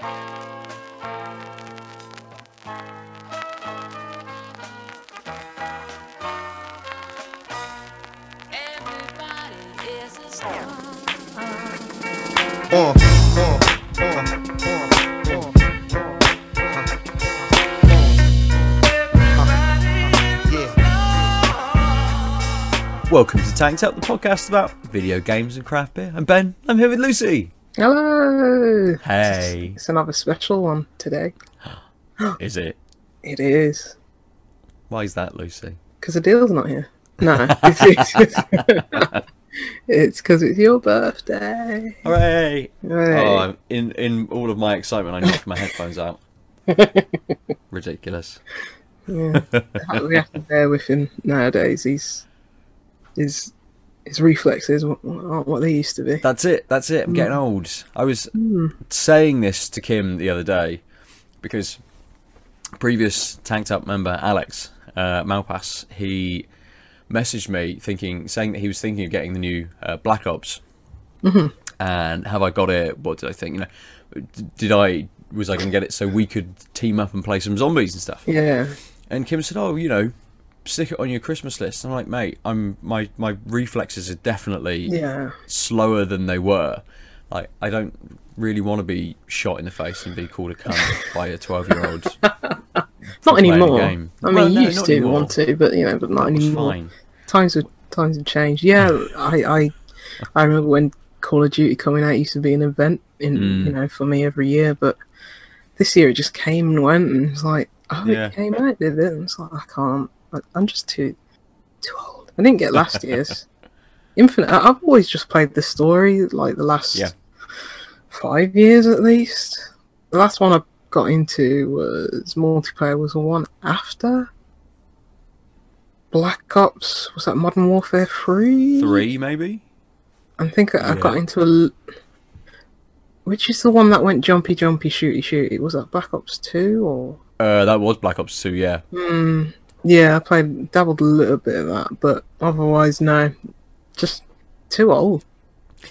Welcome to Tanked Up, the podcast about video games and craft beer. I'm Ben, I'm here with Lucy. Hello. Hey. It's another special one today. Is it? It is. Why is that, Lucy? Because Adele's not here. No. It's because it's your birthday. Hooray. Hooray. Oh, I'm in all of my excitement, I knocked my headphones out. Ridiculous. Yeah. We have to bear with him nowadays. His reflexes aren't what they used to be. That's it. I'm getting old. I was saying this to Kim the other day because previous Tanked Up member Alex Malpass, he messaged me saying that he was thinking of getting the new Black Ops. Mm-hmm. And have I got it? What did I think? You know, was I going to get it so we could team up and play some zombies and stuff? Yeah. And Kim said, "Oh, you know, stick it on your Christmas list." I'm like, mate, my reflexes are definitely slower than they were. Like, I don't really want to be shot in the face and be called a cunt by a 12-year-old. Not anymore. I mean, well, no, used to want to, but you know, but not anymore. Fine. Times have changed. Yeah, I remember when Call of Duty coming out used to be an event you know, for me every year, but this year it just came and went, and it's like, it came out, did it? And it's like, I can't. I'm just too old. I didn't get last year's Infinite. I've always just played the story, like the last 5 years at least. The last one I got into was multiplayer. Was the one after Black Ops? Was that Modern Warfare 3? 3 maybe. I think I got into which is the one that went jumpy, shooty. Was that Black Ops 2 or? That was Black Ops 2. Yeah. Hmm. Yeah, I dabbled a little bit of that, but otherwise, no, just too old.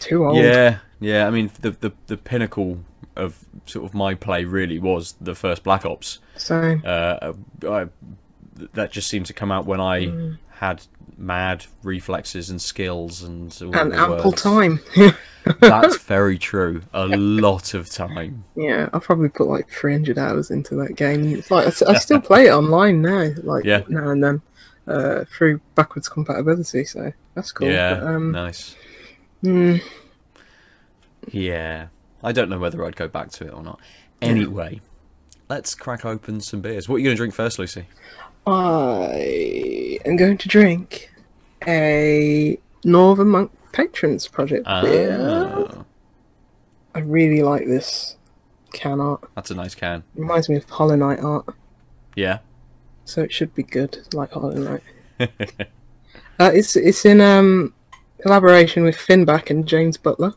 Yeah. I mean, the pinnacle of sort of my play really was the first Black Ops. So that just seemed to come out when I had mad reflexes and skills and all ample time. That's very true. A lot of time. Yeah, I probably put like 300 hours into that game. It's like I still play it online now, like now and then, through backwards compatibility. So that's cool. Yeah, but, nice. Yeah, I don't know whether I'd go back to it or not. Anyway, let's crack open some beers. What are you going to drink first, Lucy? I am going to drink a Northern Monk Patrons Project beer. I really like this can art. That's a nice can. Reminds me of Hollow Knight art. Yeah. So it should be good, like Hollow Knight. It's in collaboration with Finback and James Butler.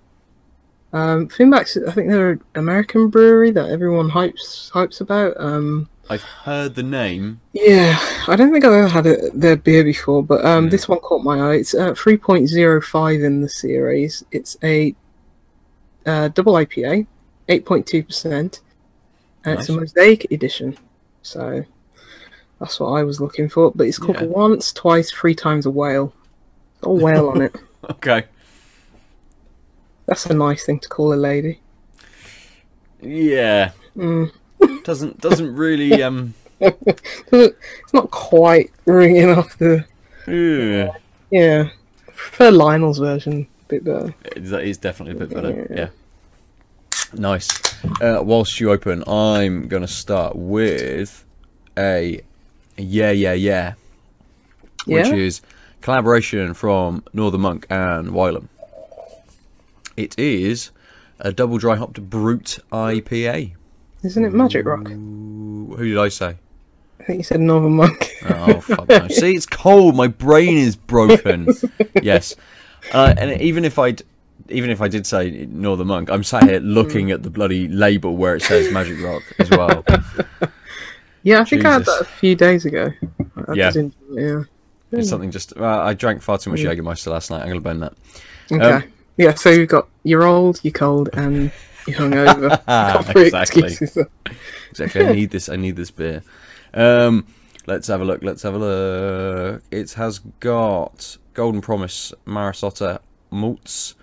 Finback's, I think they're an American brewery that everyone hypes about. I've heard the name. Yeah, I don't think I've ever had their beer before, but this one caught my eye. It's 3.05 in the series. It's a double IPA, 8.2%, and nice. It's a Mosaic edition. So that's what I was looking for. But it's called Once, Twice, Three Times a Whale. It's got a whale on it. Okay. That's a nice thing to call a lady. Yeah. Mm. Doesn't really it's not quite ringing off the I prefer Lionel's version a bit better. That is definitely a bit better. Yeah. Nice. Whilst you open, I'm gonna start with a which is collaboration from Northern Monk and Wylam. It is a double dry hopped brute IPA. Isn't it Magic Rock? Who did I say? I think you said Northern Monk. Oh, fuck no. See, it's cold. My brain is broken. Yes. And even if I did say Northern Monk, I'm sat here looking at the bloody label where it says Magic Rock as well. Yeah, I think I had that a few days ago. It's something just... I drank far too much Jägermeister last night. I'm going to burn that. Okay. So you've got you're old, you're cold, and... You're hungover. Exactly. I need this beer. Let's have a look. It has got Golden Promise, Maris Otter, malts,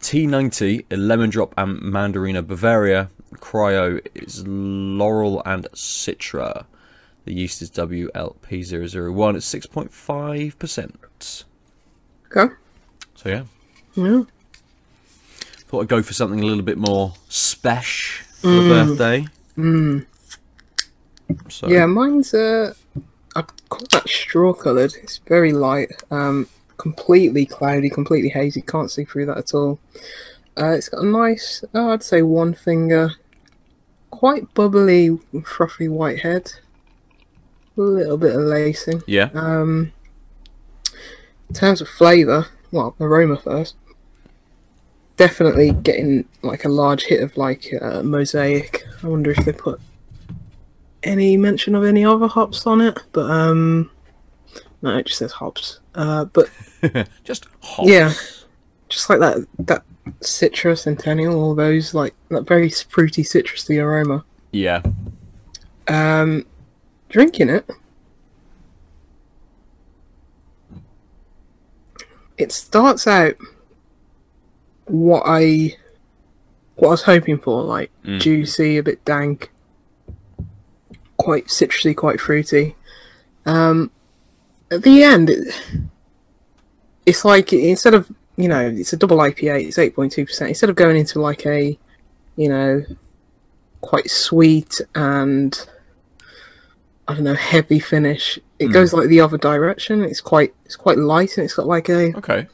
T90, Lemon Drop, and Mandarina Bavaria. Cryo is Laurel and Citra. The yeast is WLP001. It's 6.5%. Okay. So yeah. Yeah. Thought I'd go for something a little bit more spesh for the birthday. Mm. So. Yeah, mine's I'd call that straw coloured. It's very light, completely cloudy, completely hazy. Can't see through that at all. It's got a nice, I'd say one finger, quite bubbly, frothy white head. A little bit of lacing. Yeah. In terms of flavour, well, aroma first. Definitely getting like a large hit of like Mosaic. I wonder if they put any mention of any other hops on it, but no, it just says hops. But just hops. Yeah, just like that citrus, centennial, all those, like that very fruity, citrusy aroma. Yeah. Drinking it, it starts out what I was hoping for, like juicy, a bit dank, quite citrusy, quite fruity. At the end, it's like, instead of, you know, it's a double IPA, it's 8.2%. Instead of going into like a, you know, quite sweet and, I don't know, heavy finish, it goes like the other direction. It's quite light, and it's got like a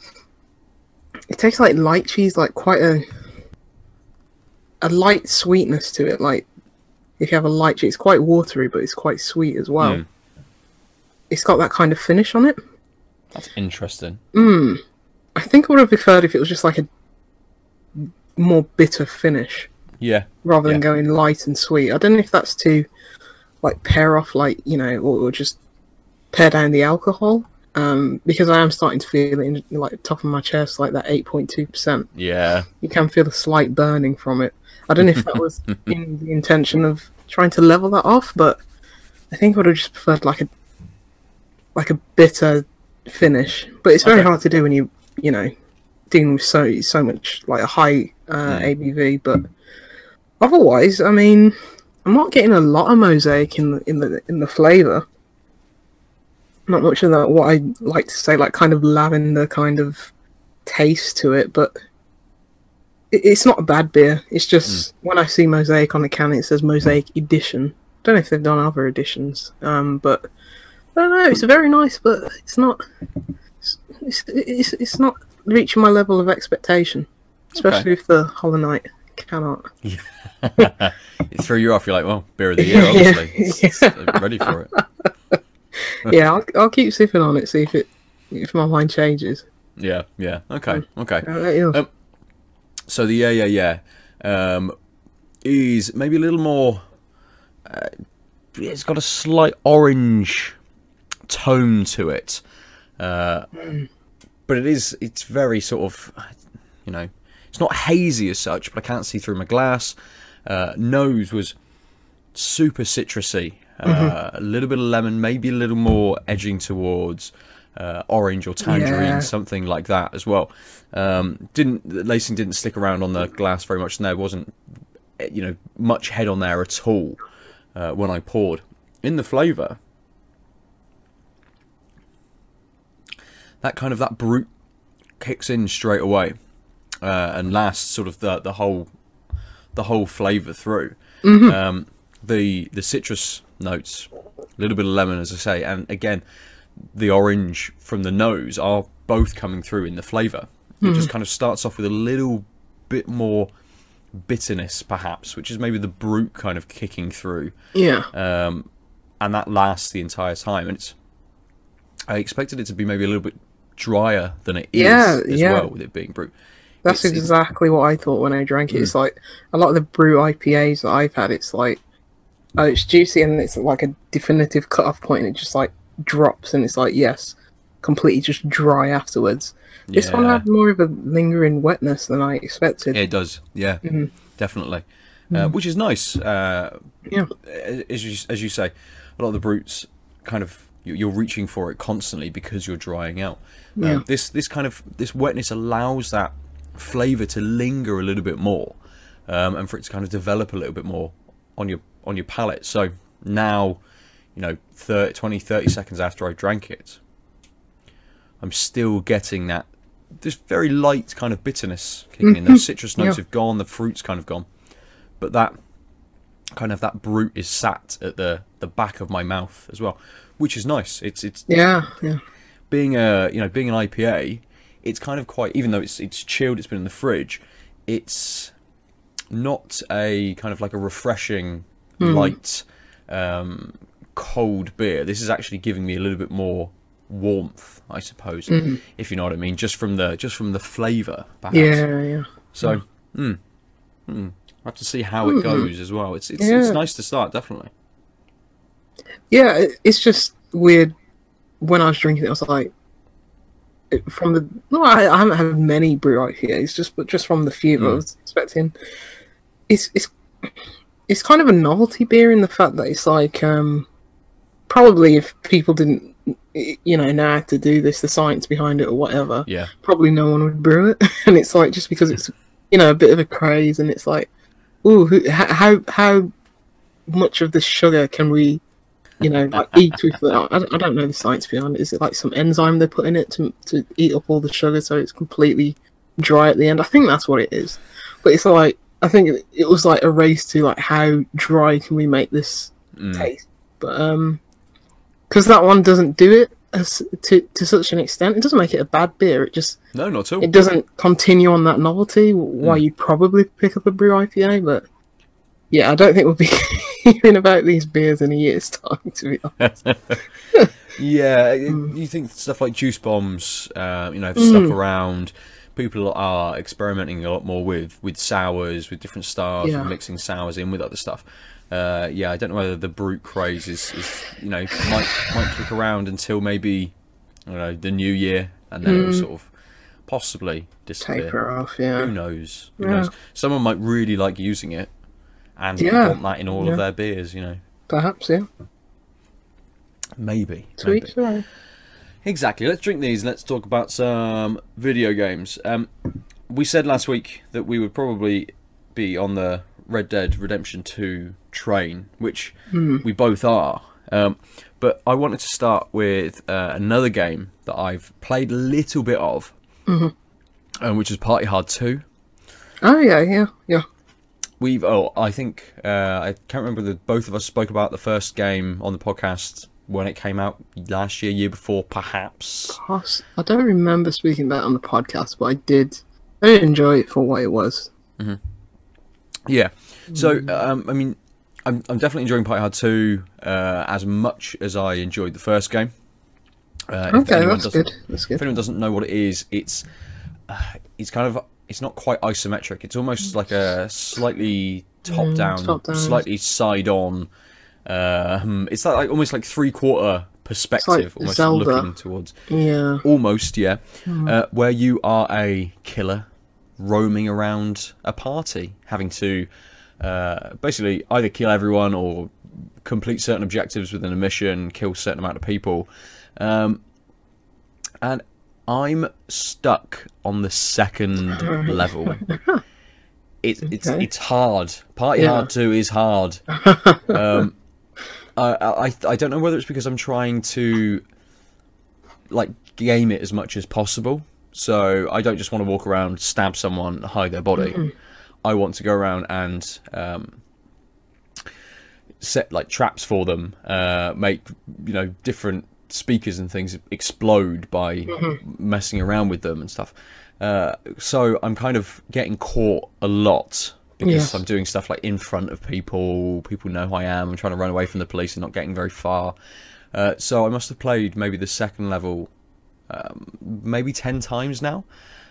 it tastes like lychees, like quite a light sweetness to it. Like if you have a lychee, it's quite watery, but it's quite sweet as well. It's got that kind of finish on it. That's interesting. I think I would have preferred if it was just like a more bitter finish. Yeah. Rather than going light and sweet. I don't know if that's too, like, pair off, like, you know, or just pare down the alcohol. Because I am starting to feel it in, like, top of my chest, like that 8.2%. Yeah. You can feel the slight burning from it. I don't know if that was in the intention of trying to level that off, but I think I would have just preferred like a bitter finish. But it's very hard to do when you know, dealing with so much, like, a high ABV. But otherwise, I mean, I'm not getting a lot of Mosaic in the flavour. Not much of that, what I like to say, like kind of lavender kind of taste to it, but it's not a bad beer. It's just when I see Mosaic on the can, it says Mosaic Edition. Don't know if they've done other editions, but I don't know. It's very nice, but it's not. It's not reaching my level of expectation, especially with the Hollow Knight. Cannot. It threw you off. You're like, well, beer of the year, obviously. It's ready for it. Yeah, I'll keep sipping on it, see if my mind changes. Yeah. Okay. So the is maybe a little more. It's got a slight orange tone to it, but it's very sort of, you know. It's not hazy as such, but I can't see through my glass. Nose was super citrusy. A little bit of lemon, maybe a little more edging towards orange or tangerine, something like that as well. The lacing didn't stick around on the glass very much, and there wasn't, you know, much head on there at all when I poured. In the flavour, that brute kicks in straight away. And lasts sort of the whole flavour through. The citrus notes, a little bit of lemon, as I say, and again the orange from the nose are both coming through in the flavour. It just kind of starts off with a little bit more bitterness, perhaps, which is maybe the brute kind of kicking through. Yeah. And that lasts the entire time, and I expected it to be maybe a little bit drier than it is as well, with it being brute. That's exactly what I thought when I drank it. It's like a lot of the brew IPAs that I've had, it's like, oh, it's juicy and it's like a definitive cut-off point, and it just like drops, and it's like, yes, completely just dry afterwards. This one had more of a lingering wetness than I expected. It does, yeah, definitely. Which is nice. As you say, a lot of the brutes kind of you're reaching for it constantly because you're drying out. This wetness allows that flavour to linger a little bit more, and for it to kind of develop a little bit more on your palate. So now, 20, 30 seconds after I drank it, I'm still getting that this very light kind of bitterness kicking in. Those citrus notes have gone, the fruit's kind of gone, but that kind of that brute is sat at the back of my mouth as well, which is nice. It's Being an IPA, it's kind of quite, even though it's chilled, it's been in the fridge, it's not a kind of like a refreshing light cold beer. This is actually giving me a little bit more warmth, I suppose, if you know what I mean, just from the flavour, perhaps. So I have to see how it goes as well. It's nice to start, definitely. Yeah, it's just weird. When I was drinking it, I was like, I haven't had many brew IPAs, but just from the few I was expecting. It's kind of a novelty beer in the fact that it's like, probably if people didn't, know how to do this, the science behind it or whatever, probably no one would brew it. And it's like, just because it's, a bit of a craze, and it's like, ooh, how much of this sugar can we, like eat with that? I don't know the science behind it. Is it like some enzyme they put in it to eat up all the sugar so it's completely dry at the end? I think that's what it is. But it's like, I think it was like a race to like how dry can we make this taste? But because that one doesn't do it to such an extent, it doesn't make it a bad beer. It just not at all. It doesn't continue on that novelty. Why you'd probably pick up a brew IPA, but yeah, I don't think we'll be hearing about these beers in a year's time, to be honest. You think stuff like juice bombs, stuff around. People are experimenting a lot more with sours, with different styles, and mixing sours in with other stuff. I don't know whether the brute craze is might kick around until maybe the new year, and then it'll sort of possibly disappear. Taper off, yeah. Who knows? Who knows? Someone might really like using it, and want that in all of their beers, Perhaps, yeah. Maybe. Sweet, sorry. Exactly. Let's drink these and let's talk about some video games. We said last week that we would probably be on the Red Dead Redemption 2 train, which we both are. But I wanted to start with another game that I've played a little bit of, which is Party Hard 2. Oh, yeah. I can't remember that both of us spoke about the first game on the podcast when it came out last year, year before, perhaps. I don't remember speaking about it on the podcast, but I did enjoy it for what it was. So I'm definitely enjoying Party Hard 2 as much as I enjoyed the first game. If anyone doesn't know what it is, it's kind of, it's not quite isometric. It's almost like a slightly top down. Slightly side on. It's like almost like three-quarter perspective, like almost Zelda. Looking towards. Yeah. Almost, yeah. Where you are a killer roaming around a party, having to basically either kill everyone or complete certain objectives within a mission, kill a certain amount of people. And I'm stuck on the second level. It's hard. Party Hard 2 is hard. I don't know whether it's because I'm trying to like game it as much as possible. So I don't just want to walk around, stab someone, hide their body. I want to go around and set like traps for them. Make different speakers and things explode by messing around with them and stuff. So I'm kind of getting caught a lot because I'm doing stuff like in front of people. People know who I am. I'm trying to run away from the police and not getting very far. So I must have played maybe the second level maybe 10 times now,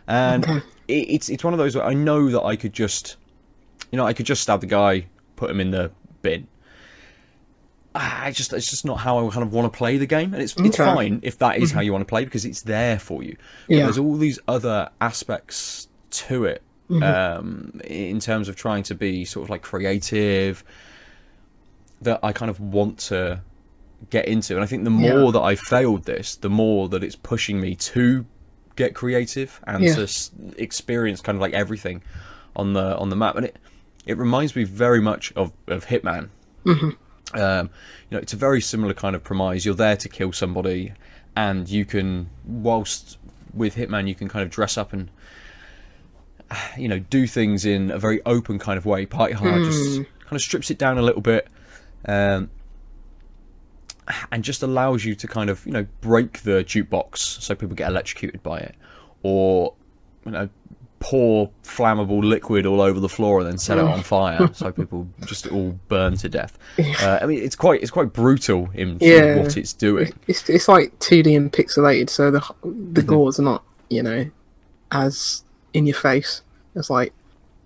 and it's one of those where I know that I could just stab the guy, put him in the bin. it's just not how I kind of want to play the game, and it's fine if that is how you want to play, because it's there for you. But there's all these other aspects to it, in terms of trying to be sort of like creative, that I kind of want to get into. And I think the more that I failed this, the more that it's pushing me to get creative and to experience kind of like everything on the map. And it reminds me very much of Hitman. You know, it's a very similar kind of premise. You're there to kill somebody, and you can, whilst with Hitman, you can kind of dress up and, you know, do things in a very open kind of way. Party Hard just kind of strips it down a little bit, and just allows you to kind of, you know, break the jukebox so people get electrocuted by it, or, you know, pour flammable liquid all over the floor and then set it on fire so people just all burn to death. I mean, it's quite brutal in what it's doing. It's like 2D and pixelated, so the gore's not, you know, as in your face. It's like,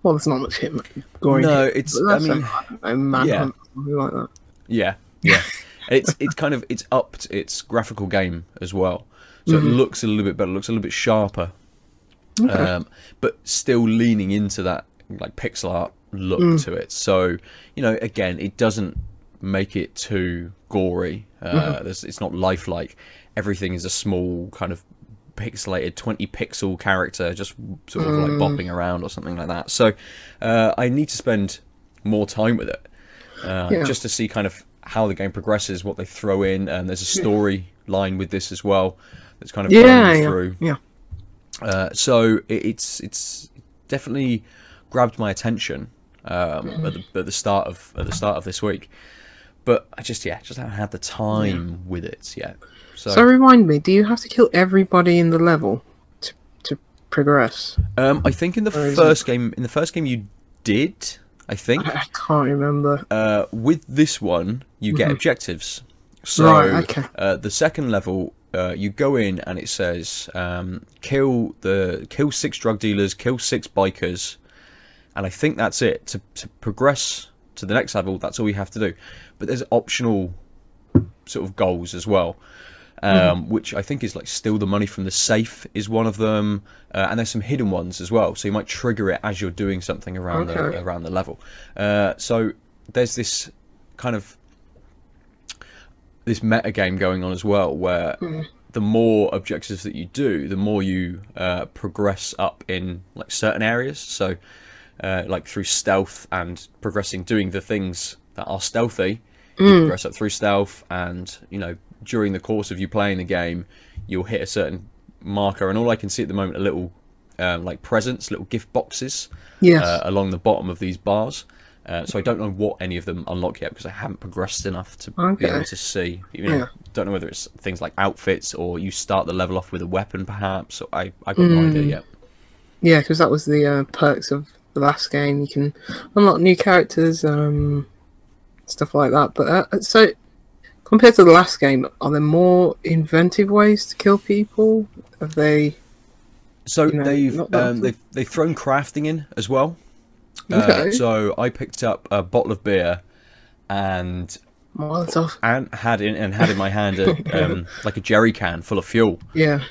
well, there's not much hit gore. No, it's I mean, a manhunt or something like that. Yeah. It's kind of upped its graphical game as well, so it looks a little bit better, looks a little bit sharper. But still leaning into that like pixel art look to it. So, you know, again, it doesn't make it too gory. It's not lifelike. Everything is a small kind of pixelated 20 pixel character just sort of like bopping around or something like that. So I need to spend more time with it just to see kind of how the game progresses, what they throw in. And there's a story line with this as well that's kind of going through. So it's definitely grabbed my attention at the start of this week, but I just haven't had the time with it yet. So remind me, do you have to kill everybody in the level to progress? I think in the first game you did. I think I can't remember. With this one, you get objectives. So the second level. You go in and it says kill 6 drug dealers, kill 6 bikers, and I think that's it. To progress to the next level, that's all you have to do. But there's optional sort of goals as well, which I think is like steal the money from the safe is one of them, and there's some hidden ones as well. So you might trigger it as you're doing something around the level. So there's this kind of this meta game going on as well, where the more objectives that you do, the more you progress up in like certain areas. So like through stealth and progressing, doing the things that are stealthy, you progress up through stealth, and you know, during the course of you playing the game, you'll hit a certain marker. And all I can see at the moment are little like presents, little gift boxes along the bottom of these bars. So I don't know what any of them unlock yet, because I haven't progressed enough to be able to see. Don't know whether it's things like outfits, or you start the level off with a weapon, perhaps. Or I got no idea yet. Yeah, because that was the perks of the last game. You can unlock new characters, stuff like that. But so compared to the last game, are there more inventive ways to kill people? Have they? So they've thrown crafting in as well. So I picked up a bottle of beer and had in my hand a, like a jerry can full of fuel. Just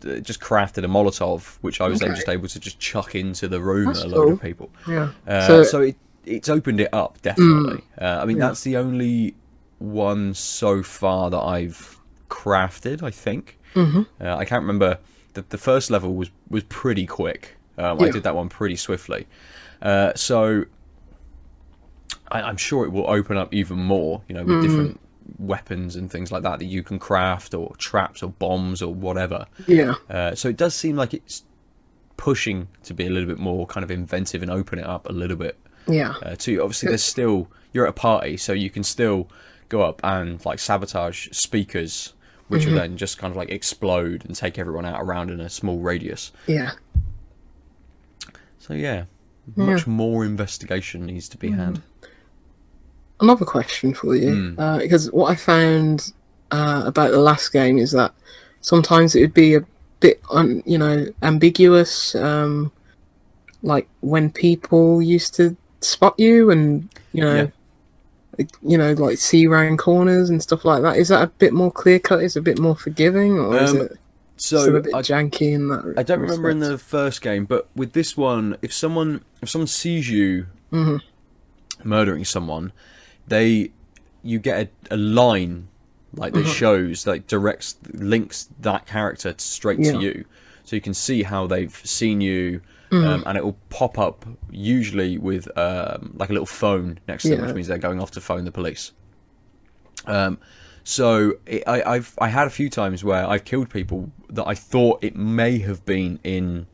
crafted a Molotov, which I was then just able to just chuck into the room at a load of people. So it's opened it up definitely. I mean that's the only one so far that I've crafted. I think I can't remember. The first level was pretty quick. I did that one pretty swiftly, so I'm sure it will open up even more, you know, with different weapons and things like that you can craft, or traps or bombs or whatever. So it does seem like it's pushing to be a little bit more kind of inventive and open it up a little bit to you. Obviously there's still, you're at a party, so you can still go up and like sabotage speakers, which will then just kind of like explode and take everyone out around in a small radius. So much more investigation needs to be had. Another question for you, because what I found about the last game is that sometimes it would be a bit, ambiguous, like when people used to spot you, and you know, like C-round corners and stuff like that? Is that a bit more clear-cut? Is it a bit more forgiving? Or is it so a bit janky in that I don't remember in the first game, but with this one, if someone sees you murdering someone, you get a line like that shows, like directs, links that character straight to you. So you can see how they've seen you, and it will pop up usually with like a little phone next to them, which means they're going off to phone the police. So I had a few times where I've killed people that I thought it may have been in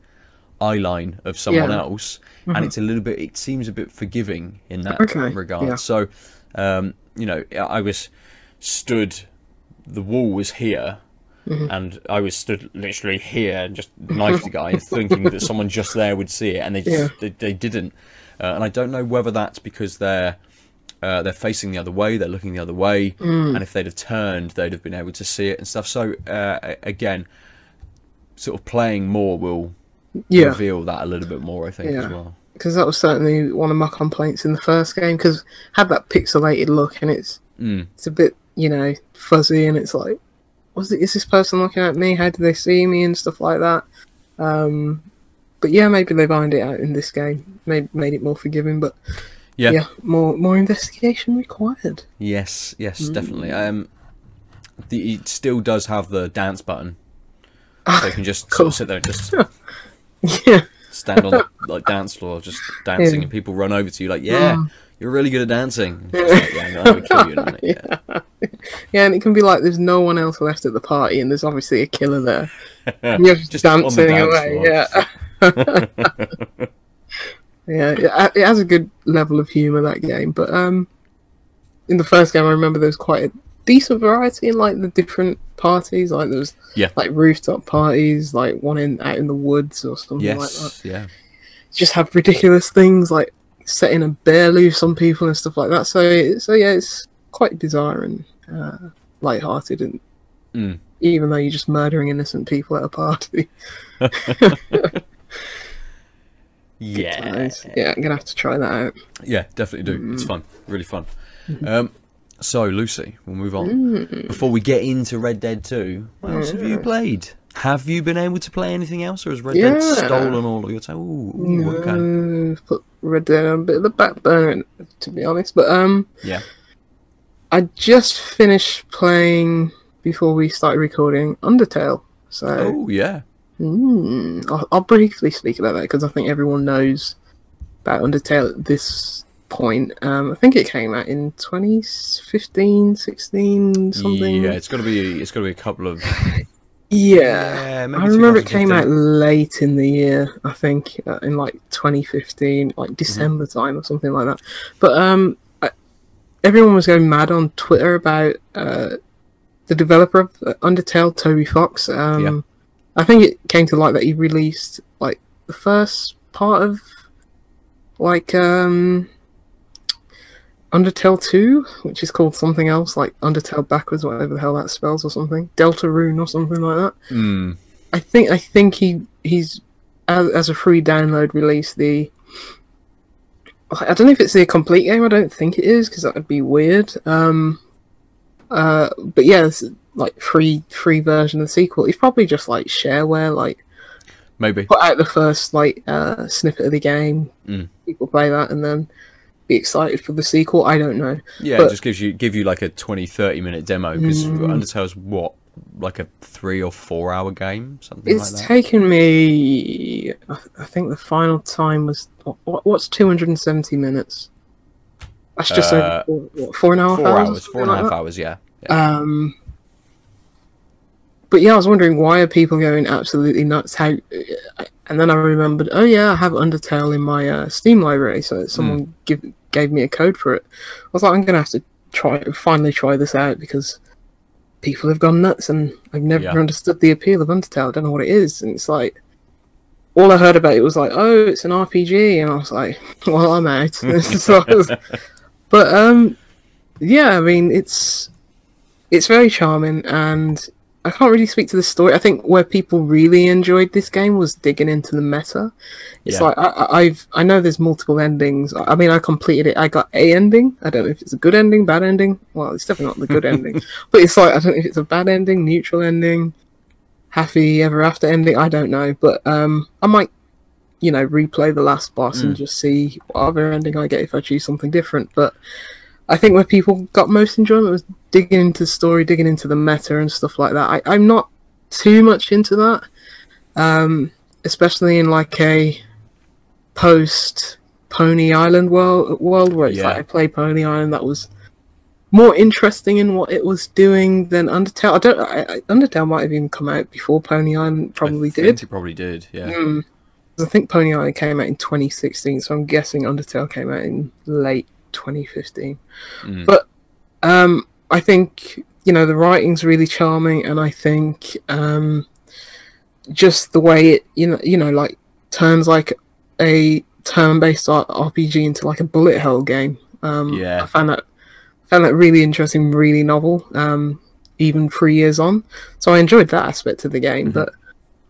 eyeline of someone else, and it's a little bit. It seems a bit forgiving in that regard. Yeah. So you know, I was stood. The wall was here. And I was stood literally here and just knifed the guy, thinking that someone just there would see it, and they didn't. And I don't know whether that's because they're facing the other way, they're looking the other way, and if they'd have turned, they'd have been able to see it and stuff. So again, sort of playing more will reveal that a little bit more, I think, as well. Because that was certainly one of my complaints in the first game, because had that pixelated look, and it's a bit, you know, fuzzy, and it's like, is this person looking at me? How do they see me and stuff like that? But yeah, maybe they've ironed it out in this game, made it more forgiving. But yeah, more investigation required. Yes, definitely. It still does have the dance button, so you can just sort of sit there and just stand on the dance floor, just dancing, and people run over to you like, you're really good at dancing. Like, I would kill you in a minute. And it can be like there's no one else left at the party, and there's obviously a killer there. And you're just dancing away. It has a good level of humour, that game. But in the first game, I remember there was quite a decent variety in like the different parties. Like there was like rooftop parties, like one out in the woods or something like that. Just have ridiculous things like setting a bear loose on people and stuff like that. So yeah, it's quite bizarre and light-hearted, and even though you're just murdering innocent people at a party. I'm gonna have to try that out. Yeah, definitely do. It's fun, really fun. So Lucy, we'll move on. Before we get into Red Dead 2, what else have you played? Have you been able to play anything else, or has Red Dead stolen all of your time? I've put Red Dead on a bit of the back burner, to be honest. But I just finished playing before we started recording Undertale. So I'll briefly speak about that because I think everyone knows about Undertale at this point. I think it came out in 2015, 16, something. Yeah, it's got to be a couple of. Yeah, I remember it came out late in the year, I think, in like 2015, like December time or something like that. But everyone was going mad on Twitter about the developer of Undertale, Toby Fox. I think it came to light that he released like the first part of like Undertale 2, which is called something else, like Undertale backwards, whatever the hell that spells or something, Deltarune or something like that. I think he's as a free download release the. I don't know if it's the complete game. I don't think it is because that would be weird. But yeah, it's like free version of the sequel. It's probably just like shareware, like maybe put out the first like snippet of the game. People play that and then. Be excited for the sequel. I don't know. Yeah, but it just give you like a 20-30 minute demo because Undertale's what, like a 3 or 4 hour game, something like that. It's taken me. I think the final time was what's 270 minutes. That's just over four and a half hours. 4.5 hours. Yeah. But yeah, I was wondering why are people going absolutely nuts? And then I remembered, oh yeah, I have Undertale in my Steam library, so someone gave me a code for it. I was like, I'm going to have to finally try this out because people have gone nuts, and I've never understood the appeal of Undertale. I don't know what it is, and it's like all I heard about it was like, oh, it's an RPG, and I was like, well, I'm out. But yeah, I mean, it's very charming and. I can't really speak to the story. I think where people really enjoyed this game was digging into the meta. It's like I know there's multiple endings. I mean, I completed it. I got a ending. I don't know if it's a good ending, bad ending. Well, it's definitely not the good ending. But it's like I don't know if it's a bad ending, neutral ending, happy ever after ending. I don't know. But I might, you know, replay the last boss and just see what other ending I get if I choose something different. But I think where people got most enjoyment was digging into the story, digging into the meta and stuff like that. I'm not too much into that, especially in like a post Pony Island world where it's like I play Pony Island that was more interesting in what it was doing than Undertale. Undertale might have even come out before Pony Island. It probably did. Yeah. I think Pony Island came out in 2016, so I'm guessing Undertale came out in late 2015. But I think, you know, the writing's really charming, and I think just the way it you know like turns like a turn-based RPG into like a bullet hell game. I found that really interesting, really novel, even 3 years on, so I enjoyed that aspect of the game. But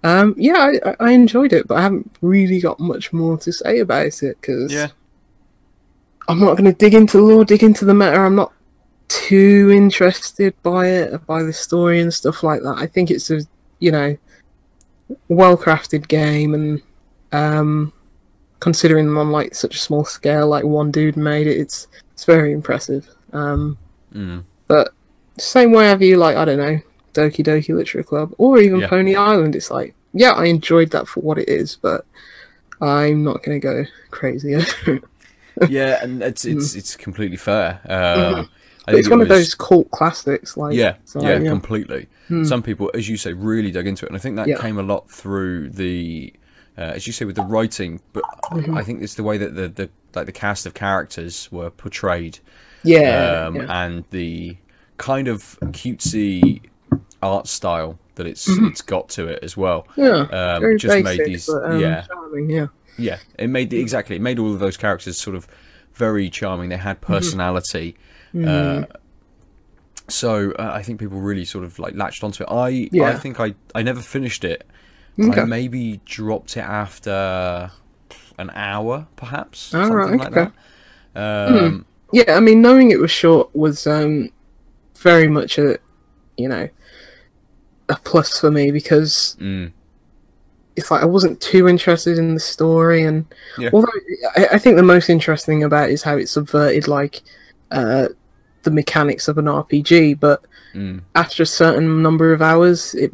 I enjoyed it, but I haven't really got much more to say about it because I'm not going to dig into lore, dig into the matter. I'm not too interested by it, by the story and stuff like that. I think it's a, you know, well-crafted game, and considering them on like such a small scale, like one dude made it, it's very impressive. But same way I view like, I don't know, Doki Doki Literature Club or even Pony Island, it's like, yeah, I enjoyed that for what it is, but I'm not going to go crazy over it. Yeah, and it's completely fair. It's one of those cult classics. Like, completely. Some people, as you say, really dug into it, and I think that came a lot through the, as you say, with the writing. But I think it's the way that the cast of characters were portrayed. And the kind of cutesy art style that it's got to it as well. Very just basic, made these but, charming. It made all of those characters sort of very charming. They had personality. So I think people really sort of like latched onto it. I think I never finished it. I maybe dropped it after an hour, perhaps. That. I mean, knowing it was short was very much a, you know, a plus for me because. It's like I wasn't too interested in the story, and although I think the most interesting thing about it is how it subverted like the mechanics of an RPG. But after a certain number of hours, it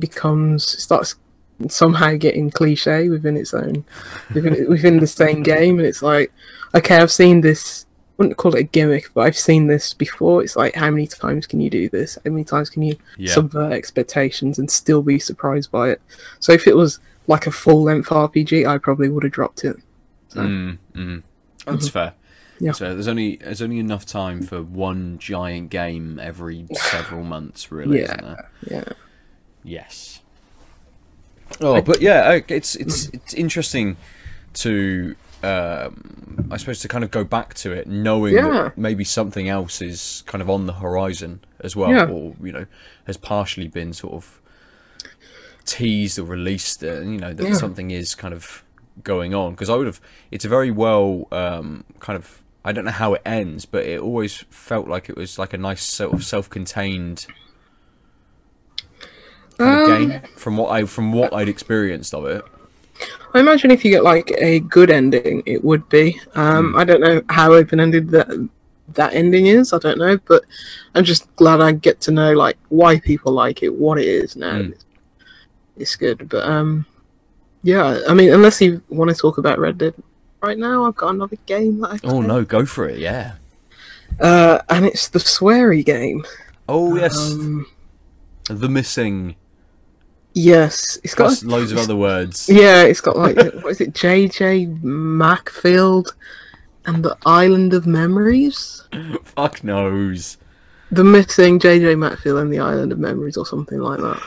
starts somehow getting cliche within the same game, and it's like, okay, I've seen this. I wouldn't call it a gimmick, but I've seen this before. It's like, how many times can you do this? How many times can you subvert expectations and still be surprised by it? So if it was like a full-length RPG, I probably would have dropped it. So. That's fair. Yeah. So there's only enough time for one giant game every several months, really. Isn't there? Yeah. Yes. Oh, but yeah, it's interesting to, I suppose, to kind of go back to it, knowing that maybe something else is kind of on the horizon as well, or you know, has partially been sort of teased or released, you know, that something is kind of going on. Because it's a very well kind of, I don't know how it ends, but it always felt like it was like a nice sort of self-contained kind of game from what I'd experienced of it. I imagine if you get like a good ending, it would be. I don't know how open-ended that ending is. I don't know, but I'm just glad I get to know like why people like it, what it is now. It's good, but I mean, unless you want to talk about Red Dead right now, I've got another game that I played. Oh no, go for it, yeah. And it's the Swery game. Oh yes, The Missing. Yes, it's got loads of other words. Yeah, it's got like what is it, J.J. Macfield and the Island of Memories? Fuck knows. The Missing J.J. Macfield and the Island of Memories, or something like that.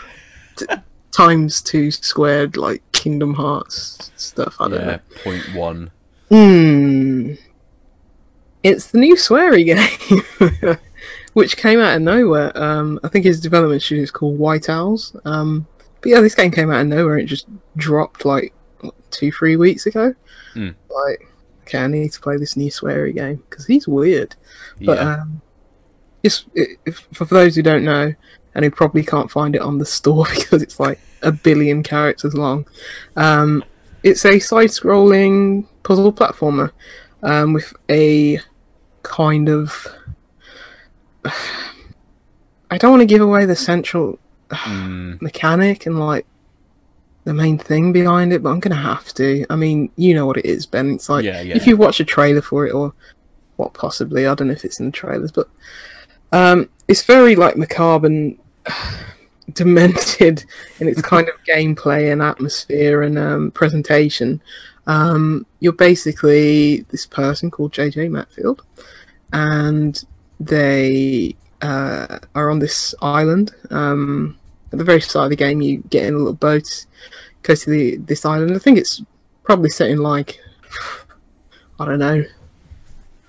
Times 2², like Kingdom Hearts stuff. I don't know. 0.1. It's the new Swery game. which came out of nowhere. I think his development studio is called White Owls. But yeah, this game came out of nowhere. It just dropped like 2-3 weeks ago. Mm. Like, okay, I need to play this new Swery game because he's weird. But yeah. For those who don't know, and who probably can't find it on the store because it's like 1 billion characters long, it's a side-scrolling puzzle platformer with a kind of... I don't want to give away the central mechanic and like the main thing behind it, but I'm going to have to. I mean, you know what it is, Ben. It's like, if you watch a trailer for it or what possibly, I don't know if it's in the trailers, but it's very like macabre and demented in its kind of gameplay and atmosphere and presentation. You're basically this person called J.J. Macfield, and they are on this island. At the very start of the game, you get in a little boat, go to this island. I think it's probably set in like, I don't know,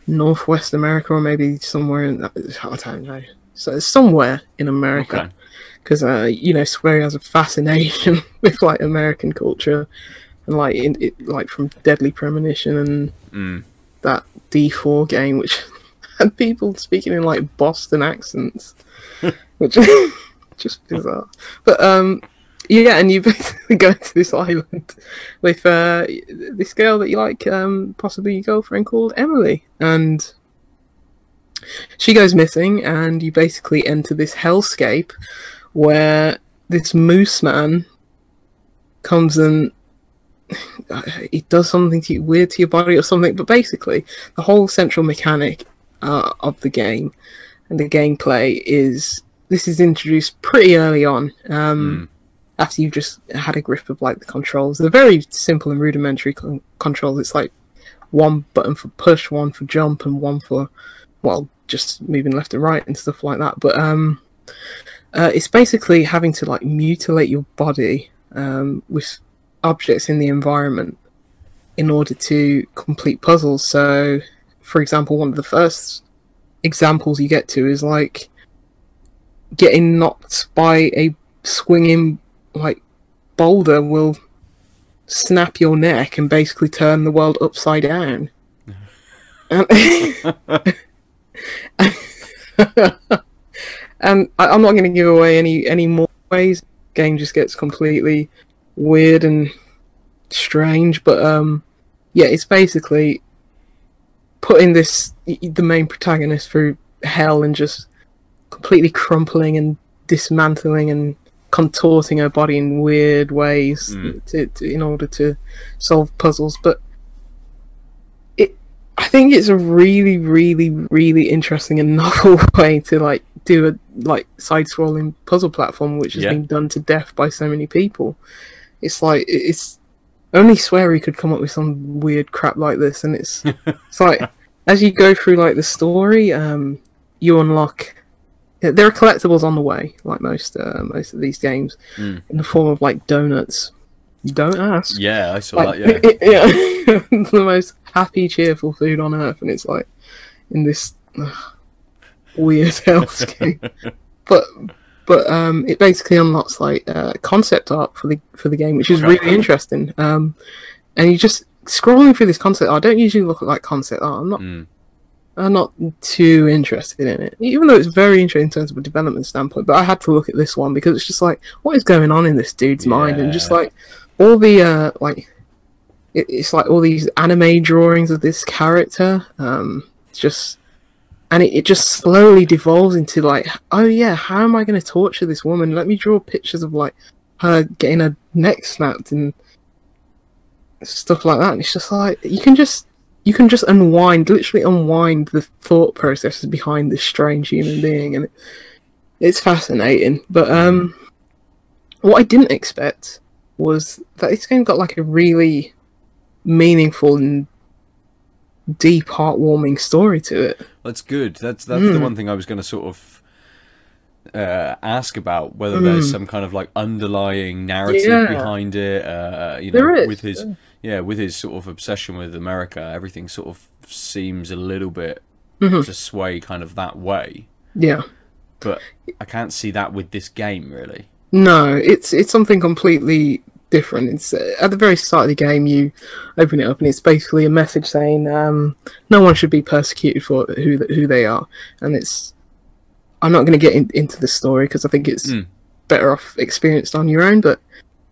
Northwest America, or maybe somewhere in, I don't know. So it's somewhere in America, because you know, Swery has a fascination with like American culture and like like from Deadly Premonition and that D4 game, which had people speaking in like Boston accents, which is just bizarre. But yeah, and you basically go to this island with this girl that you like, possibly your girlfriend, called Emily, and she goes missing, and you basically enter this hellscape where this moose man comes and he does something to you, weird to your body or something. But basically, the whole central mechanic of the game and the gameplay is this is introduced pretty early on. After you've just had a grip of like the controls, they're very simple and rudimentary controls. It's like one button for push, one for jump, and one for just moving left and right and stuff like that. But it's basically having to like mutilate your body with objects in the environment in order to complete puzzles. So, for example, one of the first examples you get to is like getting knocked by a swinging like boulder will snap your neck and basically turn the world upside down. And I'm not going to give away any more ways. The game just gets completely weird and strange, but yeah, it's basically putting the main protagonist through hell and just completely crumpling and dismantling and contorting her body in weird ways in order to solve puzzles. But I think it's a really, really, really interesting and novel way to like do a like side-scrolling puzzle platform, which has been done to death by so many people. It's like it's only Swery could come up with some weird crap like this, and it's it's like as you go through like the story, you unlock. There are collectibles on the way, like most of these games, in the form of like donuts. Don't ask. Yeah, I saw like, that. Yeah, the most happy, cheerful food on earth, and it's like in this weird hellscape. But it basically unlocks like concept art for the game, which is really interesting. And you just scrolling through this concept art. I don't usually look at like concept art. I'm not too interested in it, even though it's very interesting in terms of a development standpoint. But I had to look at this one because it's just like, what is going on in this dude's mind? And just like all the it's like all these anime drawings of this character. It just slowly devolves into like, oh yeah, how am I going to torture this woman? Let me draw pictures of like her getting her neck snapped and stuff like that. And it's just like you can just literally unwind the thought processes behind this strange human being, and it's fascinating. But what I didn't expect was that this game got like a really meaningful and deep, heartwarming story to it. That's good. That's the one thing I was going to sort of ask about, whether there's some kind of like underlying narrative behind it. There is. With his sort of obsession with America, everything sort of seems a little bit to sway kind of that way. Yeah. But I can't see that with this game, really. No, it's something completely different. It's at the very start of the game, you open it up, and it's basically a message saying no one should be persecuted for who they are. And it's... I'm not going to get into the story, because I think it's better off experienced on your own, but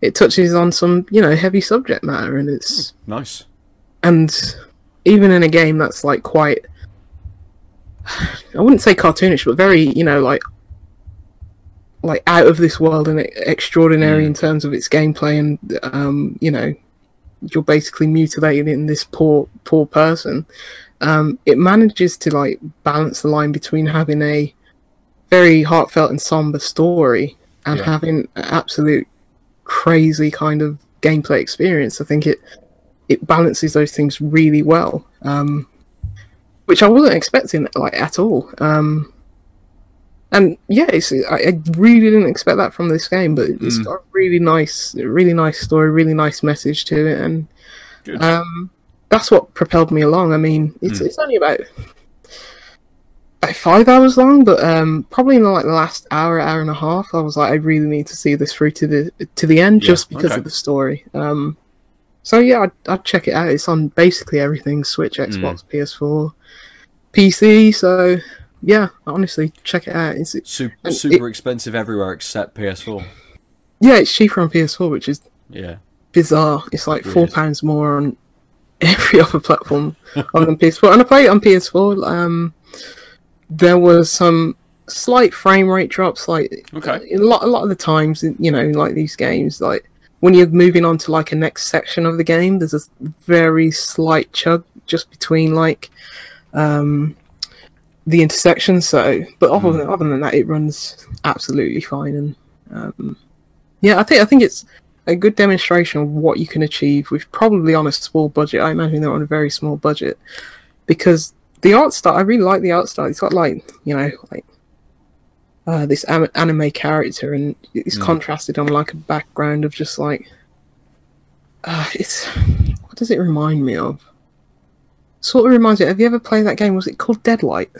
it touches on some, you know, heavy subject matter, and it's... Nice. And even in a game that's, like, quite... I wouldn't say cartoonish, but very, you know, like out of this world and extraordinary in terms of its gameplay, and you know, you're basically mutilated in this poor person. It manages to like balance the line between having a very heartfelt and somber story and having an absolute crazy kind of gameplay experience. I think it balances those things really well. Which I wasn't expecting, like, at all. And yeah, I really didn't expect that from this game, but it's got a really nice story, really nice message to it, and that's what propelled me along. I mean, it's only about 5 hours long, but probably in like the last hour and a half, I was like, I really need to see this through to the end, just because of the story. So yeah, I'd check it out. It's on basically everything: Switch, Xbox, PS4, PC. So yeah, honestly, check it out. It's super expensive everywhere except PS4. Yeah, it's cheaper on PS4, which is bizarre. It's like £4 more on every other platform other than PS4. And I played it on PS4. There was some slight frame rate drops, like a lot of the times, you know, like these games, like. When you're moving on to like a next section of the game, there's a very slight chug just between like the intersections. So, but other than that, it runs absolutely fine. And yeah, I think it's a good demonstration of what you can achieve with probably on a small budget. I imagine they're on a very small budget, because the art style, I really like the art style. It's got like, you know, like this anime character, and it's contrasted on like a background of just like it's... what does it remind me of? Sort of reminds me, have you ever played that game? Was it called Deadlight?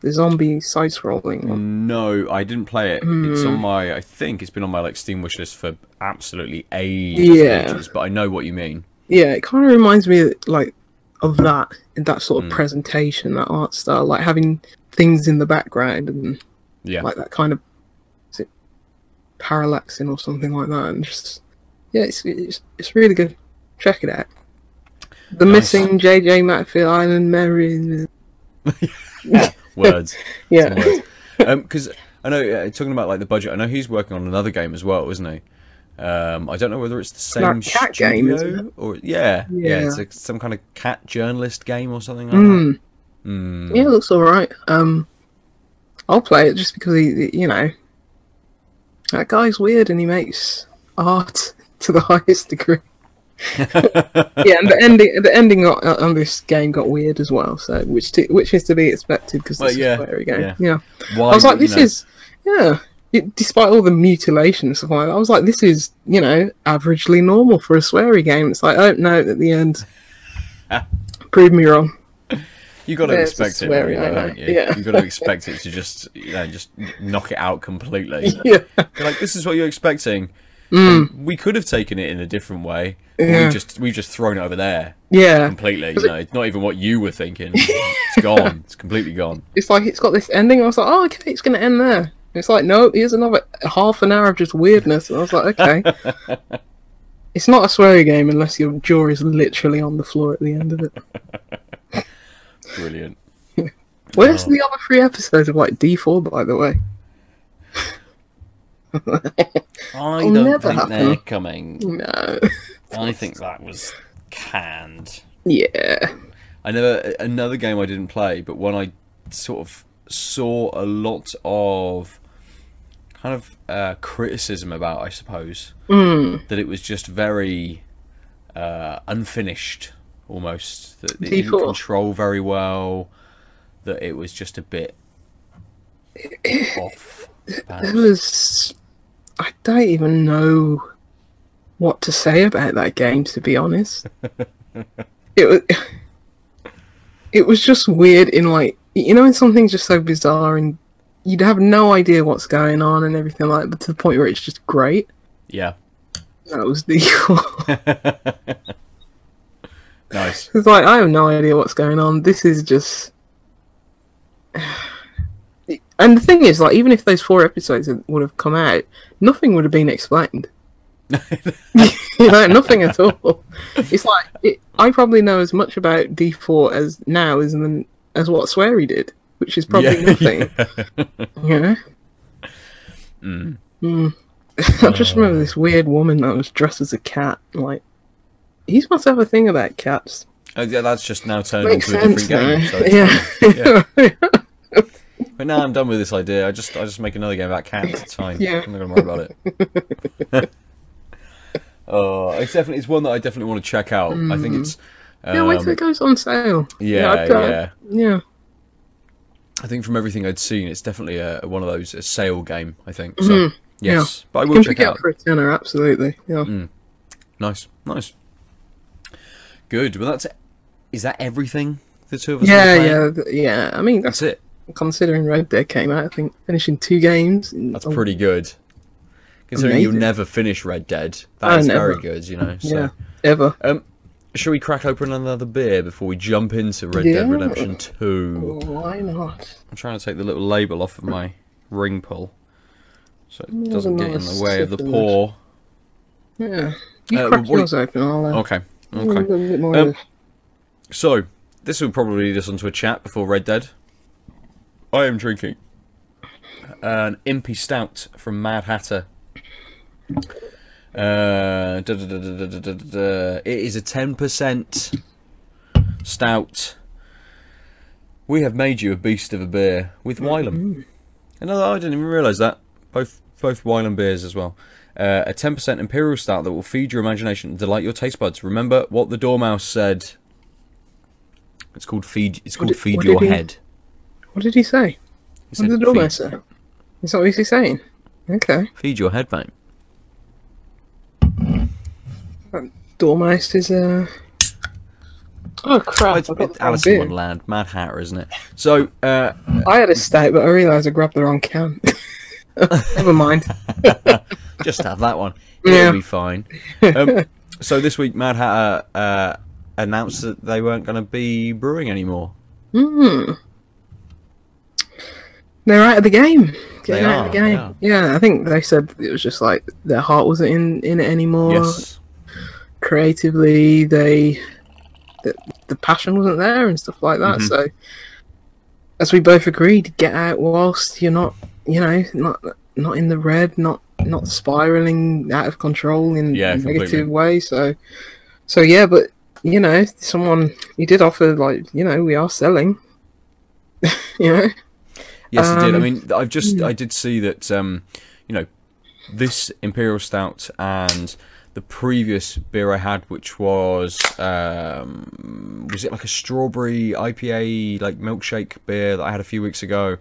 The zombie side-scrolling one. No, I didn't play it. It's on my... I think it's been on my like Steam wishlist for absolutely ages, but I know what you mean. Yeah, it kind of reminds me like of that sort of presentation, that art style, like having things in the background and like that kind of... is it parallaxing or something like that? And just it's really good. Check it out. The Missing J.J. Macfield Island Memories. Words. Yeah. Because I know talking about like the budget, I know he's working on another game as well, isn't he? I don't know whether it's the same cat game, isn't it? Or yeah, it's like some kind of cat journalist game or something like that. Yeah, it looks all right. I'll play it just because you know, that guy's weird and he makes art to the highest degree. And the ending on this game got weird as well. So which is to be expected, because this is Swery game. Yeah. I was like, this is despite all the mutilation and stuff like that, I was like, this is, you know, averagely normal for a Swery game. It's like, oh no, at the end, proved me wrong. You got to expect it, really, don't you? Yeah. You got to expect it to just, you know, just knock it out completely. Yeah. You're like, this is what you're expecting. We could have taken it in a different way. Yeah. We've just thrown it over there. Yeah, completely. You know, it's not even what you were thinking. It's gone. It's completely gone. It's like, it's got this ending. I was like, oh, okay, it's going to end there. And it's like, no, here's another half an hour of just weirdness. And I was like, okay. It's not a Swery game unless your jaw is literally on the floor at the end of it. Brilliant. Where's the other 3 episodes of like D4, by the way? I don't think they're coming. No. I think that was canned. Yeah. Another game I didn't play, but one I sort of saw a lot of kind of criticism about, I suppose, that it was just very unfinished. Almost that it didn't control very well, that it was just a bit off. It was... I don't even know what to say about that game, to be honest. It was just weird in like, You know, when something's just so bizarre and you'd have no idea what's going on and everything like that, but to the point where it's just great. Yeah. That was D4. Nice. It's like, I have no idea what's going on. This is just... And the thing is, like, even if those 4 episodes would have come out, nothing would have been explained. You know, nothing at all. It's like, I probably know as much about D4 as now as what Swery did, which is probably nothing. Yeah. You know? Mm. Mm. I just remember this weird woman that was dressed as a cat. Like, he must have a thing about cats. Oh, yeah, that's just now turned into a different game. So yeah. Yeah. But now I'm done with this idea. I just make another game about cats. It's fine. Yeah. I'm not gonna worry about it. Oh, it's one that I definitely want to check out. Mm. I think it's. Yeah, wait till it goes on sale. Yeah. I think from everything I'd seen, it's definitely one of those sale game. I think. So, mm-hmm. Yes, yeah. But I will check out for a tenner. Absolutely. Yeah. Mm. Nice. Good. Well, is that everything the two of us? Yeah. I mean, that's it. Considering Red Dead came out, I think finishing 2 games. That's pretty good. Considering amazing. You'll never finish Red Dead, that is never. Very good, you know. So. Yeah, ever. Shall we crack open another beer before we jump into Red Dead Redemption 2? Why not? I'm trying to take the little label off of my ring pull, so it doesn't get in the way of the pour. Yeah, you crack yours open. I'll okay. A bit more so this will probably lead us onto a chat before Red Dead. I am drinking an Impy Stout from Mad Hatter. It is a 10% stout. We have made you a beast of a beer with Wylam. Another, I didn't even realise that. Both Wylam beers as well. A 10% imperial stout that will feed your imagination and delight your taste buds. Remember what the Dormouse said. It's called Feed Your Head. What did he say? He said, what did the Dormouse say? Is that what he's saying? Okay. Feed your head, mate. That Dormouse is a... Oh, crap. Oh, it's Alice in Wonderland. Mad Hatter, isn't it? So, I had a stout, but I realised I grabbed the wrong can. Never mind. Just have that one. It'll be fine. So this week, Mad Hatter announced that they weren't going to be brewing anymore. Hmm. They're out of the game. Yeah, I think they said it was just like their heart wasn't in it anymore. Yes. Creatively, the passion wasn't there and stuff like that. Mm-hmm. So, as we both agreed, get out whilst you're not, you know, not in the red, not spiraling out of control in a negative way. So yeah, but you know, he did offer, like, you know, we are selling. You know. Yes, it did. I mean, I did see that, you know, this Imperial Stout and the previous beer I had, which was it like a strawberry IPA, like milkshake beer that I had a few weeks ago?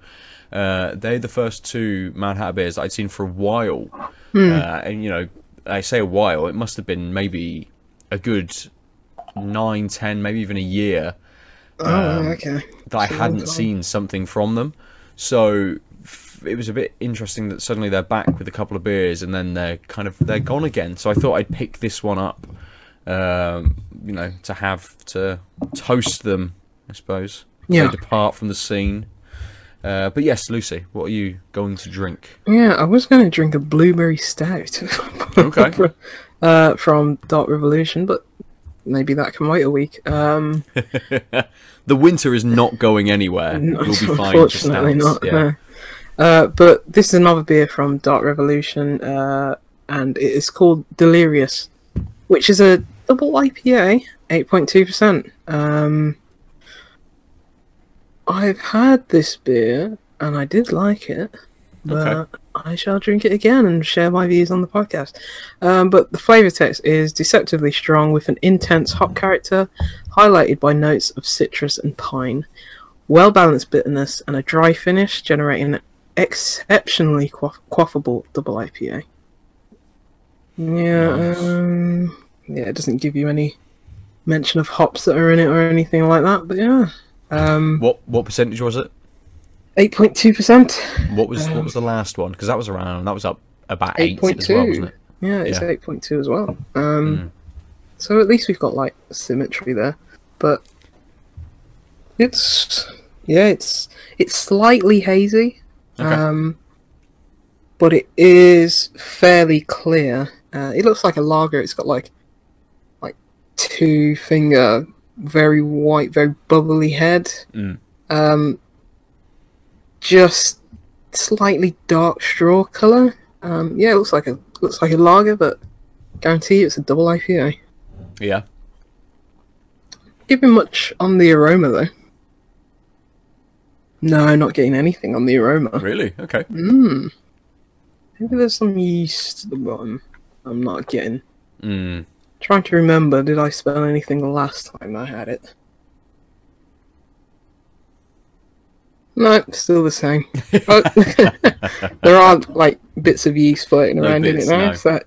They're the first 2 Mad Hatter beers that I'd seen for a while. And, you know, I say a while, it must have been maybe a good 9, 10, maybe even a year that I hadn't seen something from them. So it was a bit interesting that suddenly they're back with a couple of beers and then they're gone again. So I thought I'd pick this one up, you know, to have to toast them, I suppose. Yeah. They depart from the scene. But yes, Lucy, what are you going to drink? Yeah, I was going to drink a blueberry stout. Okay. From Dark Revolution, but maybe that can wait a week. The winter is not going anywhere. You'll be fine. Unfortunately not. Yeah. No. But this is another beer from Dark Revolution, and it is called Delirious, which is a double IPA, 8.2%. I've had this beer, and I did like it, but I shall drink it again and share my views on the podcast. But the flavour text is deceptively strong with an intense hop character highlighted by notes of citrus and pine. Well-balanced bitterness and a dry finish, generating an exceptionally quaffable double IPA. Yeah, nice. It doesn't give you any mention of hops that are in it or anything like that, but yeah. What percentage was it? 8.2%. What was the last one? Because that was around, that was up about 8.2 as well, wasn't it? Yeah, it's 8.2 as well. So at least we've got like symmetry there, but it's slightly hazy. Okay. But it is fairly clear. It looks like a lager. It's got like two finger, very white, very bubbly head. Mm. Just slightly dark straw color. Yeah, it looks like a lager, but guarantee you it's a double IPA. Yeah. Give me much on the aroma though. No, not getting anything on the aroma. Really? Okay. Mm. Maybe there's some yeast at the bottom. I'm not getting. Mm. Trying to remember, did I spell anything the last time I had it? No, still the same. There are like bits of yeast floating around in it now. No. So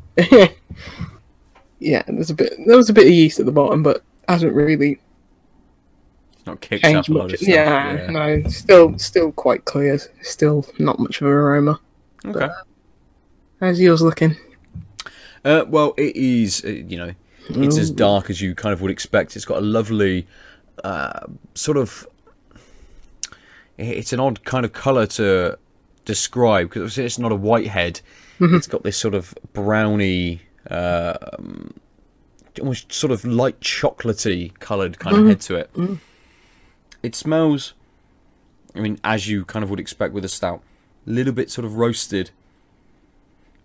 yeah, there was a bit of yeast at the bottom, but hasn't really. It's not kicked up a lot of stuff. Yeah, no, still quite clear. Still not much of an aroma. Okay. But, how's yours looking? Well, it is, it's as dark as you kind of would expect. It's got a lovely sort of, it's an odd kind of colour to describe, because it's not a white head. Mm-hmm. It's got this sort of browny, almost sort of light chocolatey coloured kind of head to it. Mm-hmm. It smells, I mean, as you kind of would expect with a stout, a little bit sort of roasted.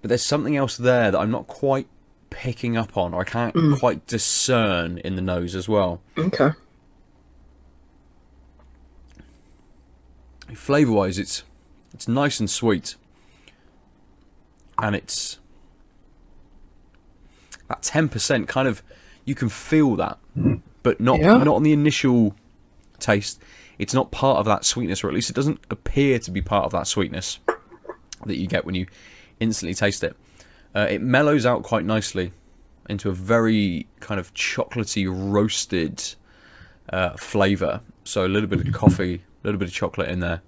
But there's something else there that I'm not quite picking up on, or I can't quite discern in the nose as well. Okay. Flavour-wise, it's nice and sweet, and it's that 10% kind of, you can feel that, but not on the initial taste. It's not part of that sweetness, or at least it doesn't appear to be part of that sweetness that you get when you instantly taste it. It mellows out quite nicely into a very kind of chocolatey, roasted flavour. So a little bit of coffee, a little bit of chocolate in there.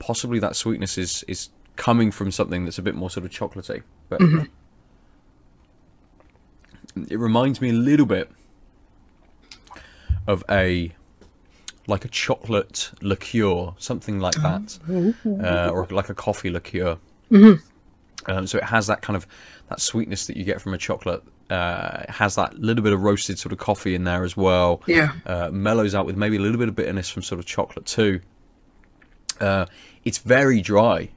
Possibly that sweetness is coming from something that's a bit more sort of chocolatey. But it reminds me a little bit of a chocolate liqueur, something like that, or like a coffee liqueur. Mm-hmm. So it has that kind of that sweetness that you get from a chocolate. It has that little bit of roasted sort of coffee in there as well. Yeah, mellows out with maybe a little bit of bitterness from sort of chocolate too. It's very dry.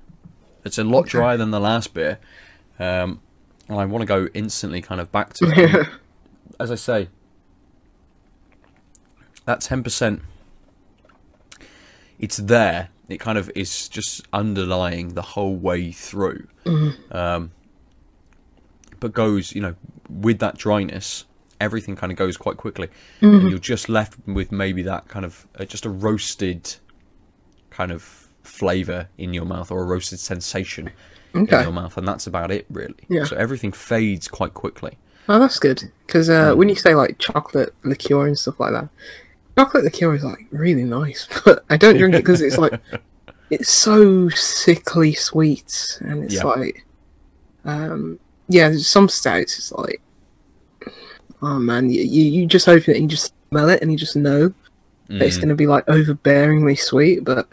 It's a lot drier than the last beer, and I want to go instantly kind of back to it. As I say, that 10%, it's there. It kind of is just underlying the whole way through, but goes, with that dryness, everything kind of goes quite quickly, and you're just left with maybe that kind of just a roasted kind of flavour in your mouth, or a roasted sensation in your mouth, and that's about it really. Yeah. So everything fades quite quickly. Oh, that's good, because when you say like chocolate liqueur and stuff like that. Chocolate liqueur is like really nice, but I don't drink it because it's like it's so sickly sweet, and it's like there's some stouts. It's like, oh man, you just open it and you just smell it and you just know that it's going to be like overbearingly sweet. But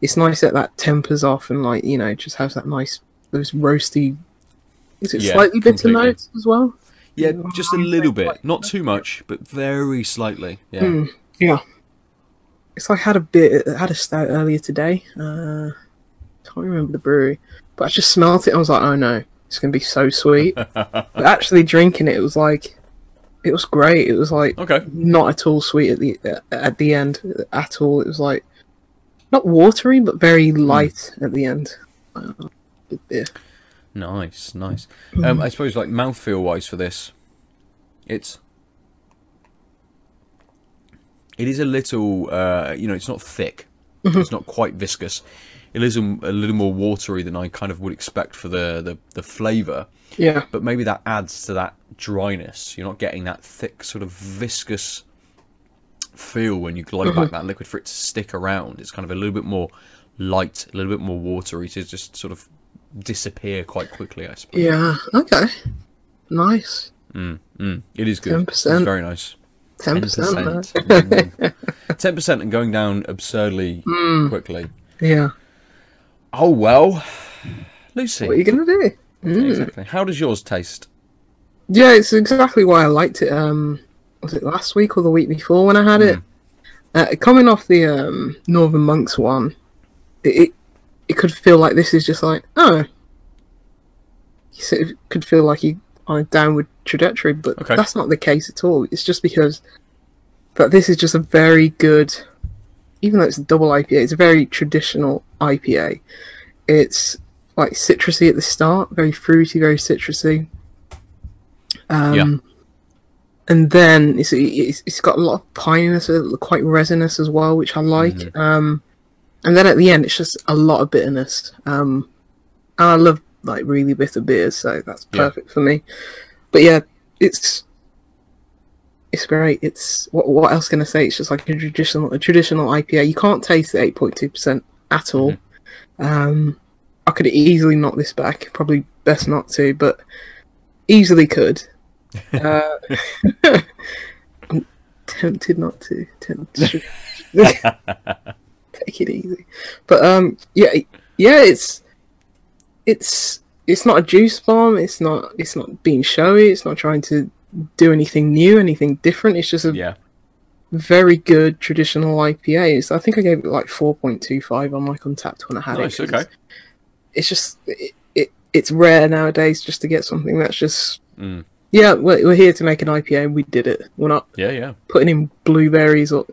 it's nice that tempers off and like just has that nice those roasty. Is it slightly bitter notes as well? Yeah, just a little bit, not too much, but very slightly. Yeah. Mm. Yeah, it's like I had a stout earlier today. Can't remember the brewery, but I just smelled it. I was like, oh no, it's gonna be so sweet. But actually drinking it, it was great. It was like not at all sweet at the end at all. It was like not watery, but very light at the end. Good beer. Nice, nice. I suppose like mouthfeel wise for this, it is a little, it's not thick. It's not quite viscous. It is a little more watery than I kind of would expect for the flavour. Yeah. But maybe that adds to that dryness. You're not getting that thick sort of viscous feel when you glow back that liquid for it to stick around. It's kind of a little bit more light, a little bit more watery, to just sort of disappear quite quickly, I suppose. Yeah, okay. Nice. It is good. 10%. It's very nice. 10%. 10%, 10% and going down absurdly quickly. Yeah. Oh, well. Lucy. What are you going to do? Exactly. How does yours taste? Yeah, it's exactly why I liked it. Was it last week or the week before when I had it? Coming off the Northern Monks one, it could feel like this is just like, oh. It could feel like you're on a downward trajectory, but that's not the case at all. It's just because that this is just a very good, even though it's a double IPA, it's a very traditional IPA. It's like citrusy at the start, very fruity, very citrusy. And then it's got a lot of pininess, quite resinous as well, which I like. And then at the end, it's just a lot of bitterness. And I love like really bitter beers, so that's perfect for me. But yeah, it's great. It's what else can I say? It's just like a traditional IPA. You can't taste the 8.2% at all. I could easily knock this back. Probably best not to, but easily could. I'm tempted not to. Take it easy, but yeah, it's not a juice bomb. It's not being showy. It's not trying to do anything new, anything different. It's just a very good traditional IPA. So I think I gave it like 4.25 on my Untapped when I had it. Okay. It's just it's rare nowadays just to get something that's just. Yeah, we're here to make an IPA, and we did it. We're not putting in blueberries, or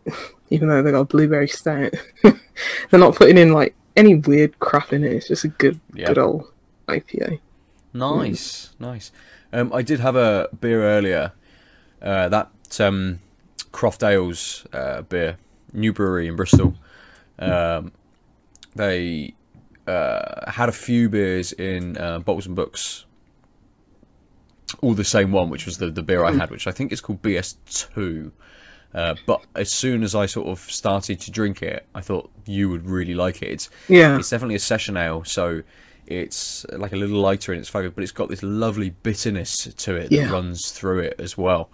even though they got a blueberry stout, they're not putting in like any weird crap in it. It's just a good old IPA. Nice, nice. I did have a beer earlier, that Croft Ales beer, new brewery in Bristol. They had a few beers in Bottles and Books. All the same one, which was the beer I had, which I think is called BS2. But as soon as I sort of started to drink it, I thought you would really like it. It's definitely a session ale, so it's like a little lighter in its flavour, but it's got this lovely bitterness to it that runs through it as well.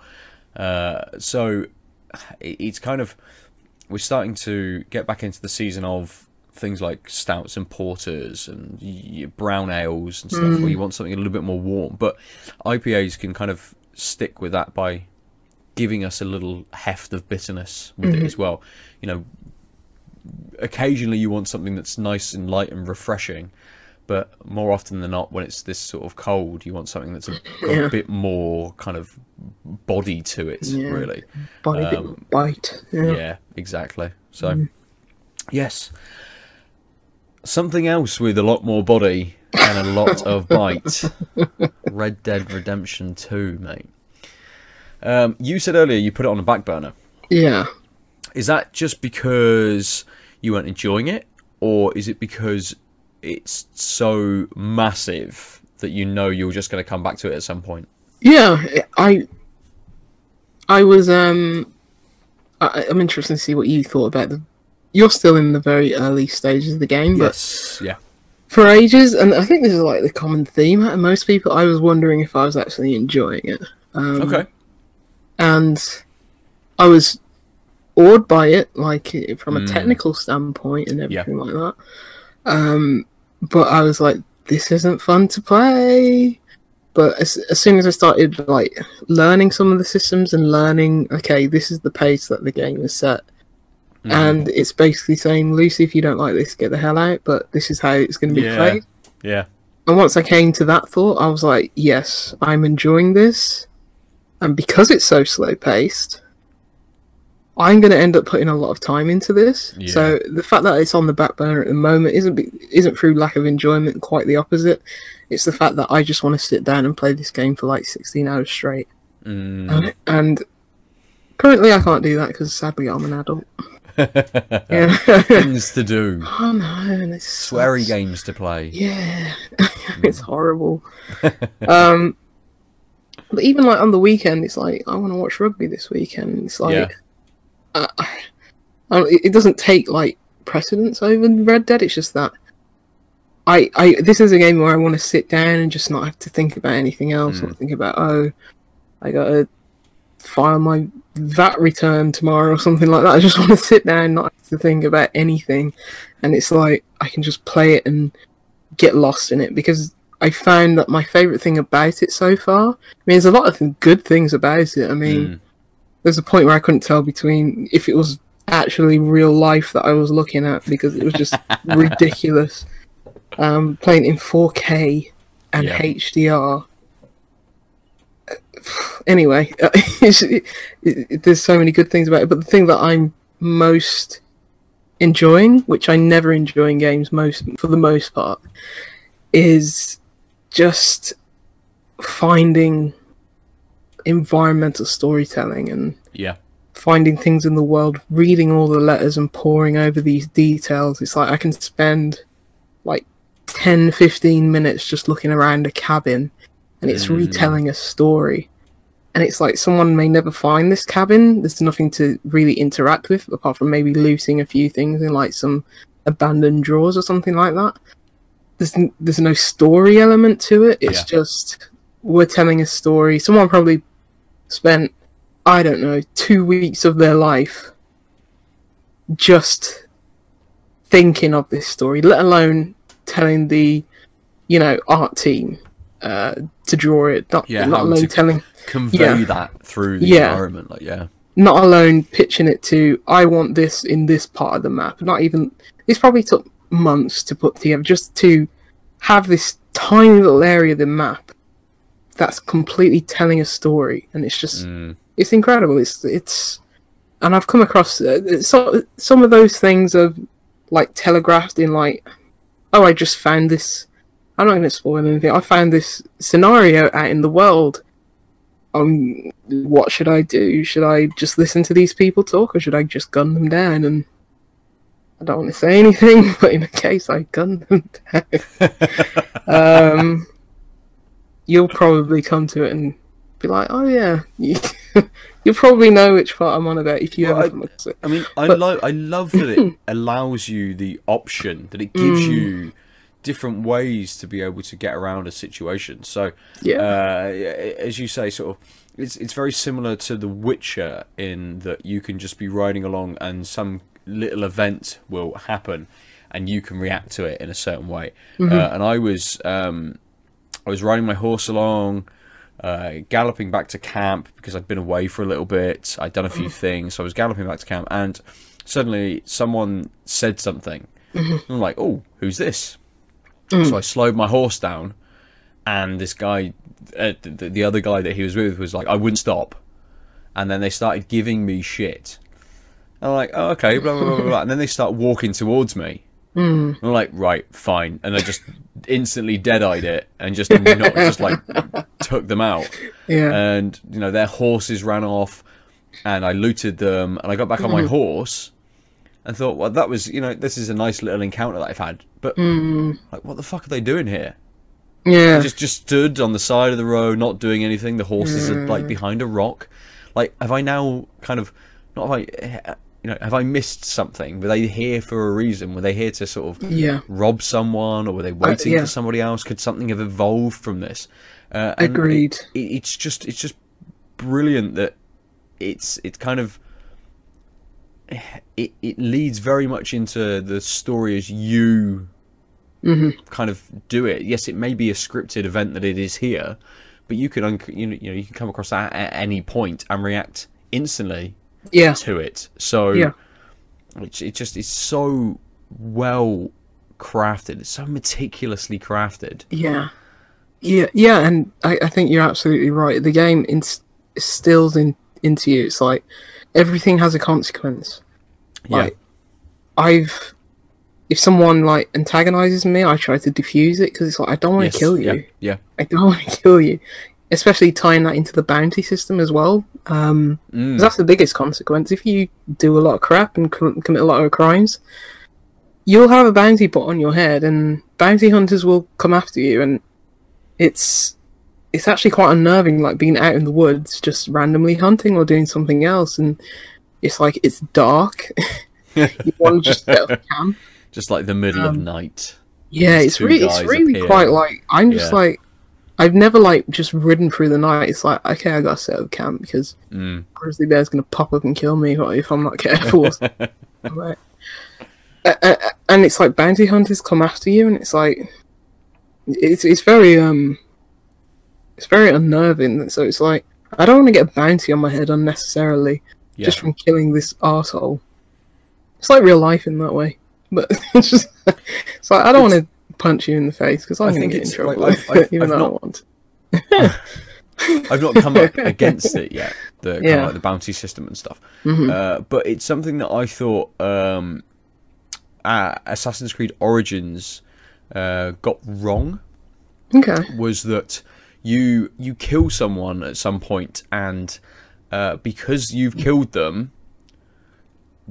So it's kind of, we're starting to get back into the season of things like stouts and porters and brown ales and stuff where you want something a little bit more warm, but IPAs can kind of stick with that by giving us a little heft of bitterness with it as well. You know, occasionally you want something that's nice and light and refreshing, but more often than not, when it's this sort of cold, you want something that's a bit more kind of body to it, really. Body, bit bite. Yeah, exactly. So, yes. Something else with a lot more body and a lot of bite. Red Dead Redemption 2, mate. You said earlier you put it on the back burner. Yeah. Is that just because you weren't enjoying it? Or is it because it's so massive that you know you're just going to come back to it at some point? Yeah, I was... I'm interested to see what you thought about the... You're still in the very early stages of the game, but for ages, and I think this is like the common theme and most people, I was wondering if I was actually enjoying it. And I was awed by it, like from a technical standpoint and everything like that. But I was like, this isn't fun to play. But as soon as I started like learning some of the systems and learning, okay, this is the pace that the game is set. And it's basically saying, Lucy, if you don't like this, get the hell out, but this is how it's going to be played. Yeah. And once I came to that thought, I was like, yes, I'm enjoying this. And because it's so slow-paced, I'm going to end up putting a lot of time into this. Yeah. So the fact that it's on the back burner at the moment isn't through lack of enjoyment, quite the opposite. It's the fact that I just want to sit down and play this game for like 16 hours straight. And currently I can't do that because sadly I'm an adult. Things to do. Oh no, and it's Swery games to play. Yeah. It's horrible. But even like on the weekend, it's like I want to watch rugby this weekend. It's like It doesn't take like precedence over Red Dead. It's just that this is a game where I want to sit down and just not have to think about anything else, or think about, oh, I gotta file my VAT return tomorrow or something like that. I just want to sit down, not have to think about anything, and it's like I can just play it and get lost in it, because I found that my favourite thing about it so far, I mean, there's a lot of good things about it. I mean, there's a point where I couldn't tell between if it was actually real life that I was looking at, because it was just ridiculous. Playing in 4K and HDR. Anyway, there's so many good things about it, but the thing that I'm most enjoying, which I never enjoy in games for the most part, is just finding environmental storytelling and finding things in the world, reading all the letters and poring over these details. It's like I can spend like 10-15 minutes just looking around a cabin, and it's retelling a story, and it's like someone may never find this cabin. There's nothing to really interact with apart from maybe looting a few things in like some abandoned drawers or something like that. There's no story element to it. It's just, we're telling a story. Someone probably spent, I don't know, 2 weeks of their life just thinking of this story, let alone telling the, you know, art team to draw it. Not alone telling... Convey that through the environment. Not alone pitching it to, I want this in this part of the map. Not even... It's probably took months to put together, just to have this tiny little area of the map that's completely telling a story, and it's just it's incredible. It's and I've come across some of those things of like telegraphed in, like, oh, I just found this, I'm not going to spoil anything, I found this scenario out in the world, what should I do? Should I just listen to these people talk, or should I just gun them down? And I don't want to say anything, but in a case I gunned them down. You'll probably come to it and be like, oh yeah, you'll probably know which part I'm on about if you ever come across it. I mean, I love that it allows you the option, that it gives you different ways to be able to get around a situation. So, as you say, sort of, it's very similar to The Witcher in that you can just be riding along and some little event will happen and you can react to it in a certain way. And I was riding my horse along, galloping back to camp, because I'd been away for a little bit, I'd done a few things, so I was galloping back to camp, and suddenly someone said something. I'm like, oh, who's this? So I slowed my horse down, and this guy, the other guy that he was with, was like, I wouldn't stop, and then they started giving me shit. I'm like, oh, okay, blah, blah, blah, blah. And then they start walking towards me. I'm like, right, fine. And I just instantly dead-eyed it and just, like, took them out. And, you know, their horses ran off and I looted them. And I got back on my horse and thought, well, that was, you know, this is a nice little encounter that I've had. But, like, what the fuck are they doing here? I just stood on the side of the road, not doing anything. The horses are, like, behind a rock. Like, have I now kind of... have I missed something? Were they here for a reason? Were they here to sort of rob someone, or were they waiting for somebody else? Could something have evolved from this? Agreed. It's just brilliant that it leads very much into the story as you kind of do it. Yes, it may be a scripted event that it is here, but you can you can come across that at any point and react instantly. To it. So it's so well crafted, it's so meticulously crafted. And I think you're absolutely right. The game instills into you, it's like everything has a consequence. Like if someone like antagonizes me, I try to defuse it, because it's like, I don't want to kill you. I don't want to kill you, especially tying that into the bounty system as well. Because that's the biggest consequence. If you do a lot of crap and commit a lot of crimes, you'll have a bounty put on your head, and bounty hunters will come after you, and it's actually quite unnerving, like being out in the woods just randomly hunting or doing something else, and It's like, it's dark. You want to just get off camp. Just like the middle of night. Yeah, it's really quite like, I'm just like, I've never like just ridden through the night. It's like, okay, I gotta set up camp because Grizzly Bear's gonna pop up and kill me if I'm not careful. Right. And it's like bounty hunters come after you, and it's like, it's very unnerving. So it's like, I don't want to get a bounty on my head unnecessarily just from killing this arsehole. It's like real life in that way, but it's just, it's like, I don't want to punch you in the face because I'm going to get in trouble, like, even though I don't want to. I've not come up against it yet, kind of like the bounty system and stuff. Mm-hmm. But it's something that I thought Assassin's Creed Origins got wrong. Okay, was that you kill someone at some point, and because you've killed them,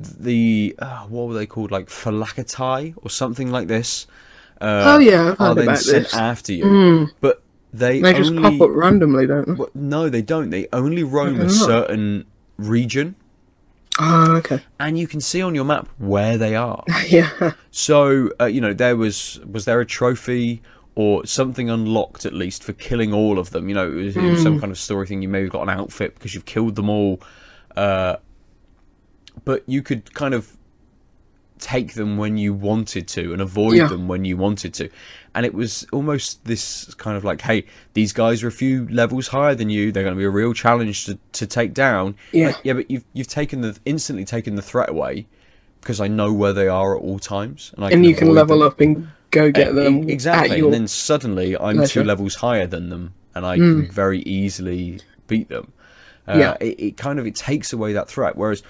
the what were they called, like Falakatai or something like this? I've heard about sent this. After you, but they just pop up randomly, don't they? Well, no, they don't. They only roam a certain region. Oh, okay. And you can see on your map where they are. Yeah. So there was there a trophy or something unlocked at least for killing all of them? You know, it was some kind of story thing. You maybe got an outfit because you've killed them all, but you could kind of take them when you wanted to and avoid them when you wanted to. And it was almost this kind of like, hey, these guys are a few levels higher than you, they're going to be a real challenge to take down. But you've instantly taken the threat away because I know where they are at all times, and you can level up and go get them exactly, and then suddenly I'm two levels higher than them and I can very easily beat them. It takes away that threat, whereas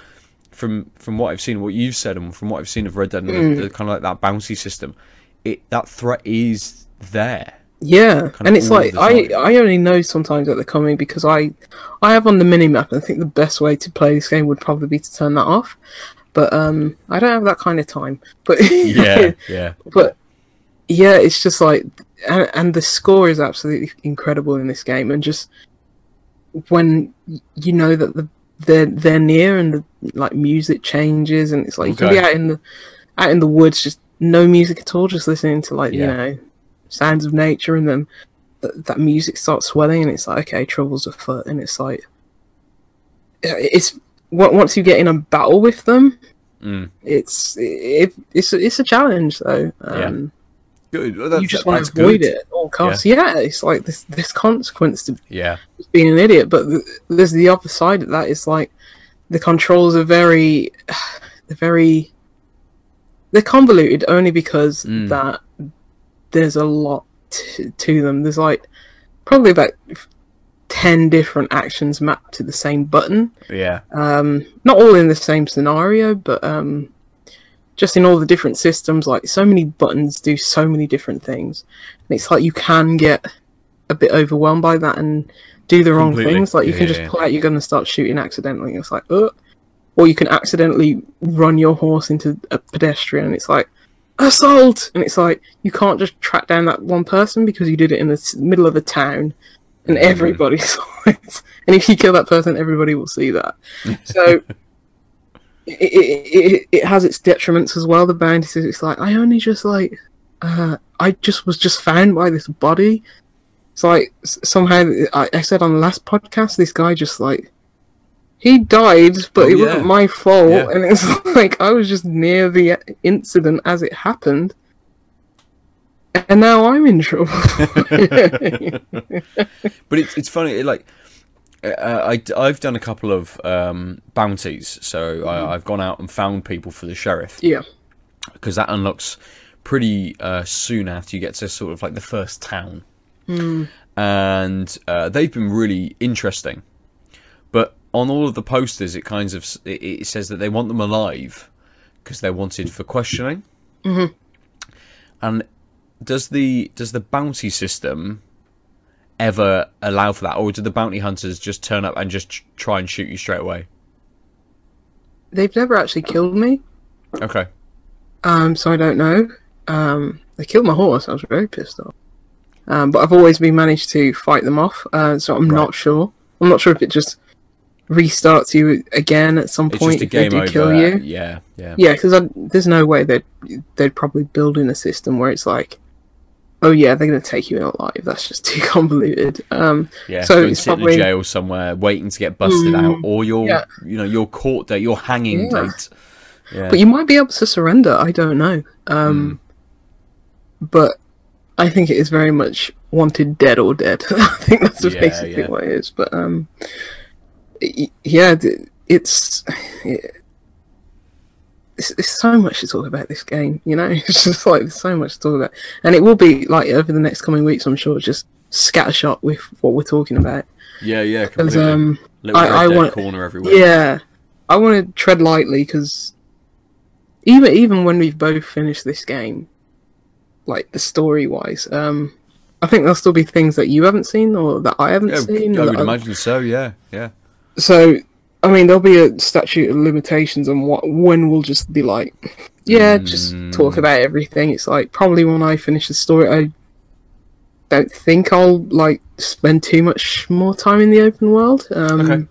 from what I've seen, what you've said, and from what I've seen of Red Dead, the kind of like that bouncy system, that threat is there. Yeah, and it's like I only know sometimes that they're coming because I have on the minimap, and I think the best way to play this game would probably be to turn that off. But I don't have that kind of time. But it's just like, and the score is absolutely incredible in this game, and just when you know that they're near, and the like music changes, and it's like you can be out in the woods, just no music at all, just listening to like sounds of nature, and then that music starts swelling, and it's like, okay, trouble's afoot. And it's like, it's once you get in a battle with them, it's a challenge though. Good. Well, you just want to avoid it at all costs. Yeah, it's like this consequence to being an idiot. But there's the other side of that. It's like the controls are very they're convoluted only because that there's a lot to them. There's like probably about 10 different actions mapped to the same button. Yeah. Not all in the same scenario, but just in all the different systems, like so many buttons do so many different things, and it's like you can get a bit overwhelmed by that and do the wrong things. Like you can just pull out your gun and start shooting accidentally. It's like, or you can accidentally run your horse into a pedestrian. And it's like, assault, and it's like you can't just track down that one person because you did it in the middle of a town, and everybody saw it. And if you kill that person, everybody will see that. So. It has its detriments as well. The bounties, it's like I was just found by this body. It's like somehow I said on the last podcast, this guy just like he died, but it wasn't my fault, and it's like I was just near the incident as it happened, and now I'm in trouble. But it's funny, like. I've done a couple of bounties, so I've gone out and found people for the sheriff. Yeah, because that unlocks pretty soon after you get to sort of like the first town, and they've been really interesting. But on all of the posters, it says that they want them alive because they're wanted for questioning. Mm-hmm. And does the bounty system ever allow for that, or do the bounty hunters just turn up and just try and shoot you straight away? They've never actually killed me. Okay. So I don't know. They killed my horse. I was very pissed off. But I've always been managed to fight them off. So I'm not sure. I'm not sure if it just restarts you again at some point if they do kill you. Yeah, yeah. Yeah, because there's no way they'd probably build in a system where it's like, oh yeah, they're going to take you in alive. That's just too convoluted. Yeah, so it's probably in jail somewhere waiting to get busted out, or your court date, your hanging date. Yeah. But you might be able to surrender. I don't know. But I think it is very much wanted dead or dead. I think that's basically what it is. But it's so much to talk about this game, you know. It's just like there's so much to talk about, and it will be like over the next coming weeks, I'm sure, just scattershot with what we're talking about. Yeah, yeah, completely. I want corner everywhere. Yeah, I want to tread lightly because even when we've both finished this game, like the story wise, I think there'll still be things that you haven't seen or that I haven't seen. I would imagine so, yeah, yeah. So, I mean, there'll be a statute of limitations on when we'll just be like, yeah, just talk about everything. It's like, probably when I finish the story, I don't think I'll, like, spend too much more time in the open world. Okay.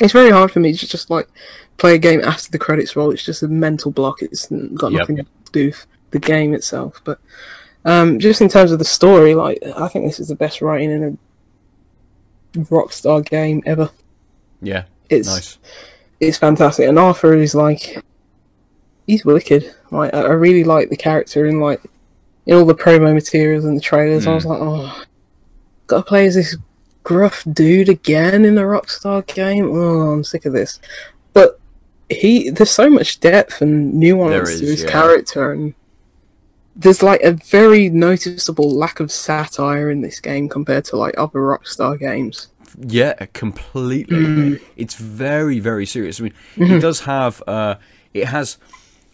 It's very hard for me to just, like, play a game after the credits roll. It's just a mental block. It's got nothing to do with the game itself, but... just in terms of the story, like, I think this is the best writing in a Rockstar game ever. Yeah, it's fantastic. And Arthur is like, he's wicked. Like, I really like the character in like in all the promo materials and the trailers. I was like, oh, gotta play as this gruff dude again in a Rockstar game. Oh, I'm sick of this. But there's so much depth and nuance to his character and. There's like a very noticeable lack of satire in this game compared to like other Rockstar games. Yeah, completely. It's very, very serious. I mean, it does have it has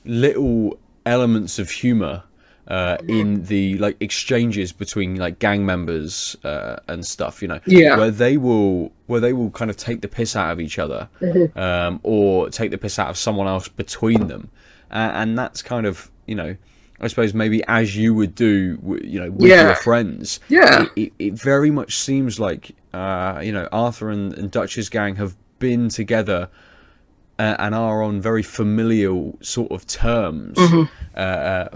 little elements of humor in the like exchanges between like gang members and stuff, you know, where they will kind of take the piss out of each other or take the piss out of someone else between them, and that's kind of, you know. I suppose maybe as you would do, you know, with your friends. Yeah. It very much seems like, you know, Arthur and Dutch's gang have been together and are on very familial sort of terms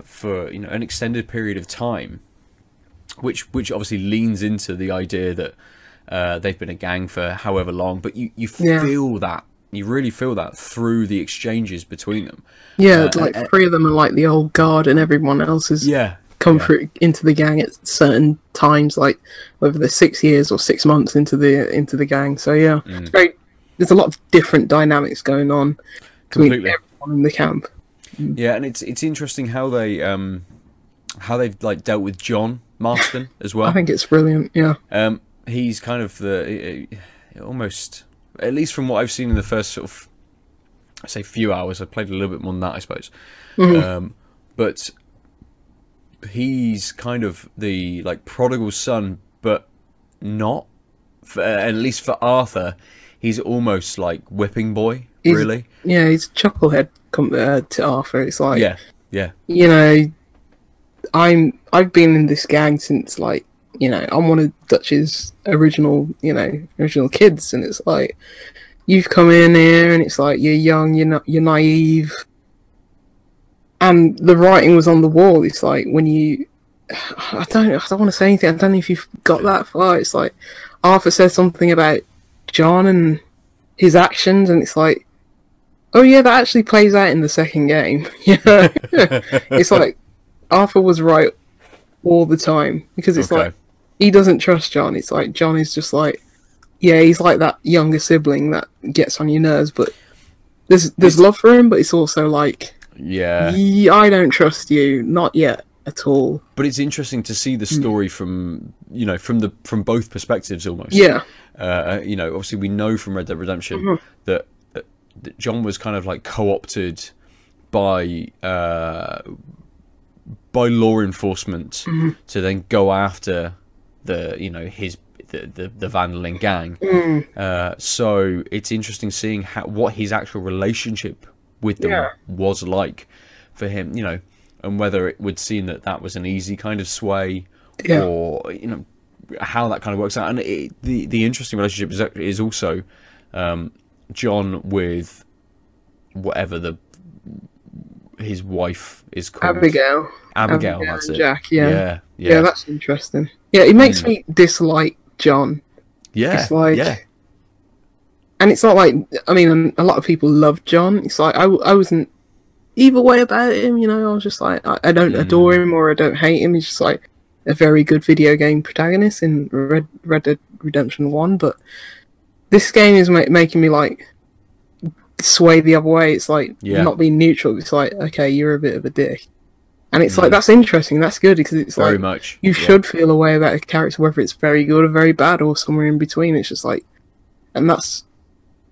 for, you know, an extended period of time, which obviously leans into the idea that they've been a gang for however long. But you feel that. You really feel that through the exchanges between them. Yeah, like three of them are like the old guard, and everyone else has come through into the gang at certain times, like whether they're 6 years or 6 months into the gang. So yeah, it's very. There's a lot of different dynamics going on between everyone in the camp. Yeah, and it's interesting how they how they've like dealt with John Marston as well. I think it's brilliant. Yeah, he's kind of the almost. At least from what I've seen in the first sort of, I say, few hours. I played a little bit more than that, I suppose. But he's kind of the like prodigal son, but not. At least for Arthur, he's almost like whipping boy. Really, yeah, he's chucklehead compared to Arthur. It's like, yeah. You know, I've been in this gang since like. You know, I'm one of Dutch's original kids, and it's like you've come in here, and it's like you're young, you're naive, and the writing was on the wall. It's like when you, I don't want to say anything. I don't know if you've got that far. It's like Arthur says something about John and his actions, and it's like, oh yeah, that actually plays out in the second game. You know, it's like Arthur was right all the time because it's like. He doesn't trust John. It's like John is just like, yeah, he's like that younger sibling that gets on your nerves, but there's love for him, but it's also like, yeah, I don't trust you, not yet at all. But it's interesting to see the story from from both perspectives almost. Yeah, you know, obviously we know from Red Dead Redemption that John was kind of like co-opted by law enforcement to then go after. The Vanderlyn gang. So it's interesting seeing what his actual relationship with them was like for him, you know, and whether it would seem that was an easy kind of sway or, you know, how that kind of works out. And the interesting relationship is also John with whatever his wife is called. Abigail, that's it. Jack, yeah. Yeah, that's interesting. Yeah, it makes me dislike John. Yeah, it's like, and it's not like, I mean, a lot of people love John. It's like, I wasn't either way about him, you know. I was just like, I don't adore him or I don't hate him. He's just like a very good video game protagonist in Red Dead Redemption 1, but this game is making me like sway the other way. It's like not being neutral. It's like, okay, you're a bit of a dick. And it's like, that's interesting, that's good, because it's very like, much. You should feel a way about a character, whether it's very good or very bad, or somewhere in between. It's just like, and that's,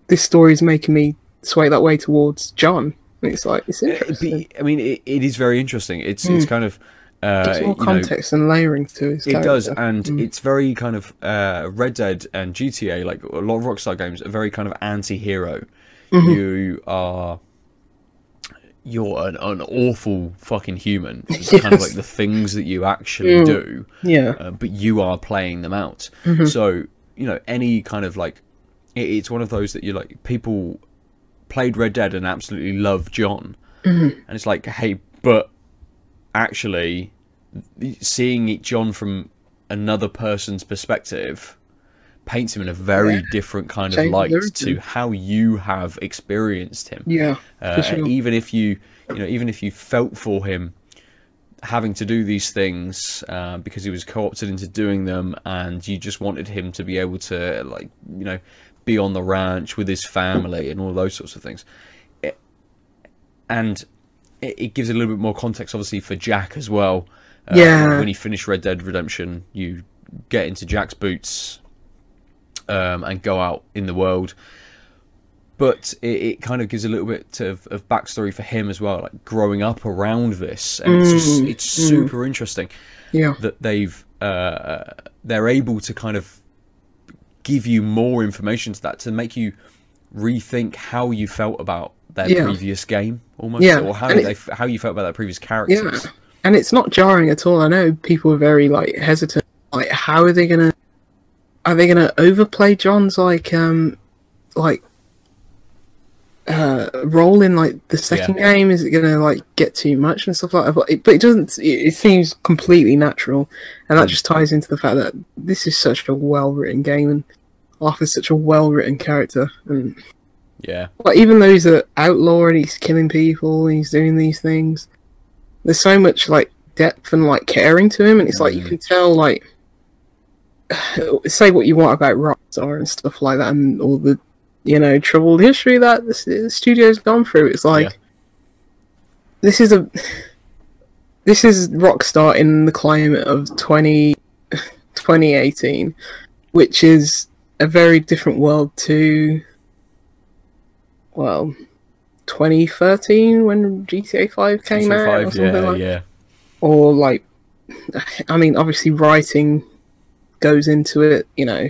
this story is making me sway that way towards John. And it's like, it's interesting. I mean, it is very interesting. It's it's kind of... There's more context and layering to his character. It does, and it's very kind of... Red Dead and GTA, like a lot of Rockstar games, are very kind of anti-hero. Mm-hmm. You're an awful fucking human. It's kind of like the things that you actually do. Yeah. But you are playing them out. Mm-hmm. So, you know, any kind of like... It's one of those that you're like... People played Red Dead and absolutely love John. Mm-hmm. And it's like, hey, but actually seeing John from another person's perspective paints him in a very different kind of light to how you have experienced him. Yeah, sure. Even if you felt for him having to do these things because he was co-opted into doing them, and you just wanted him to be able to, like, you know, be on the ranch with his family and all those sorts of things. It gives a little bit more context, obviously, for Jack as well. When you finish Red Dead Redemption, you get into Jack's boots. And go out in the world, but it kind of gives a little bit of backstory for him as well, like growing up around this, and it's super interesting that they're able to kind of give you more information to that, to make you rethink how you felt about their previous game, almost, or how you felt about their previous characters. And it's not jarring at all. I know people are very like hesitant, like how are they gonna. Are they going to overplay John's role in like the second game? Is it going to like get too much and stuff like that? But it doesn't. It seems completely natural, and that just ties into the fact that this is such a well-written game, and Arthur's such a well-written character. And like, even though he's an outlaw and he's killing people and he's doing these things, there's so much like depth and like caring to him, and it's like you can tell like. Say what you want about Rockstar and stuff like that, and all the, you know, troubled history that the studio's gone through. It's like this is Rockstar in the climate of 2018, which is a very different world to 2013 when GTA 5 came out, or something like that. Or like, I mean, obviously writing goes into it, you know,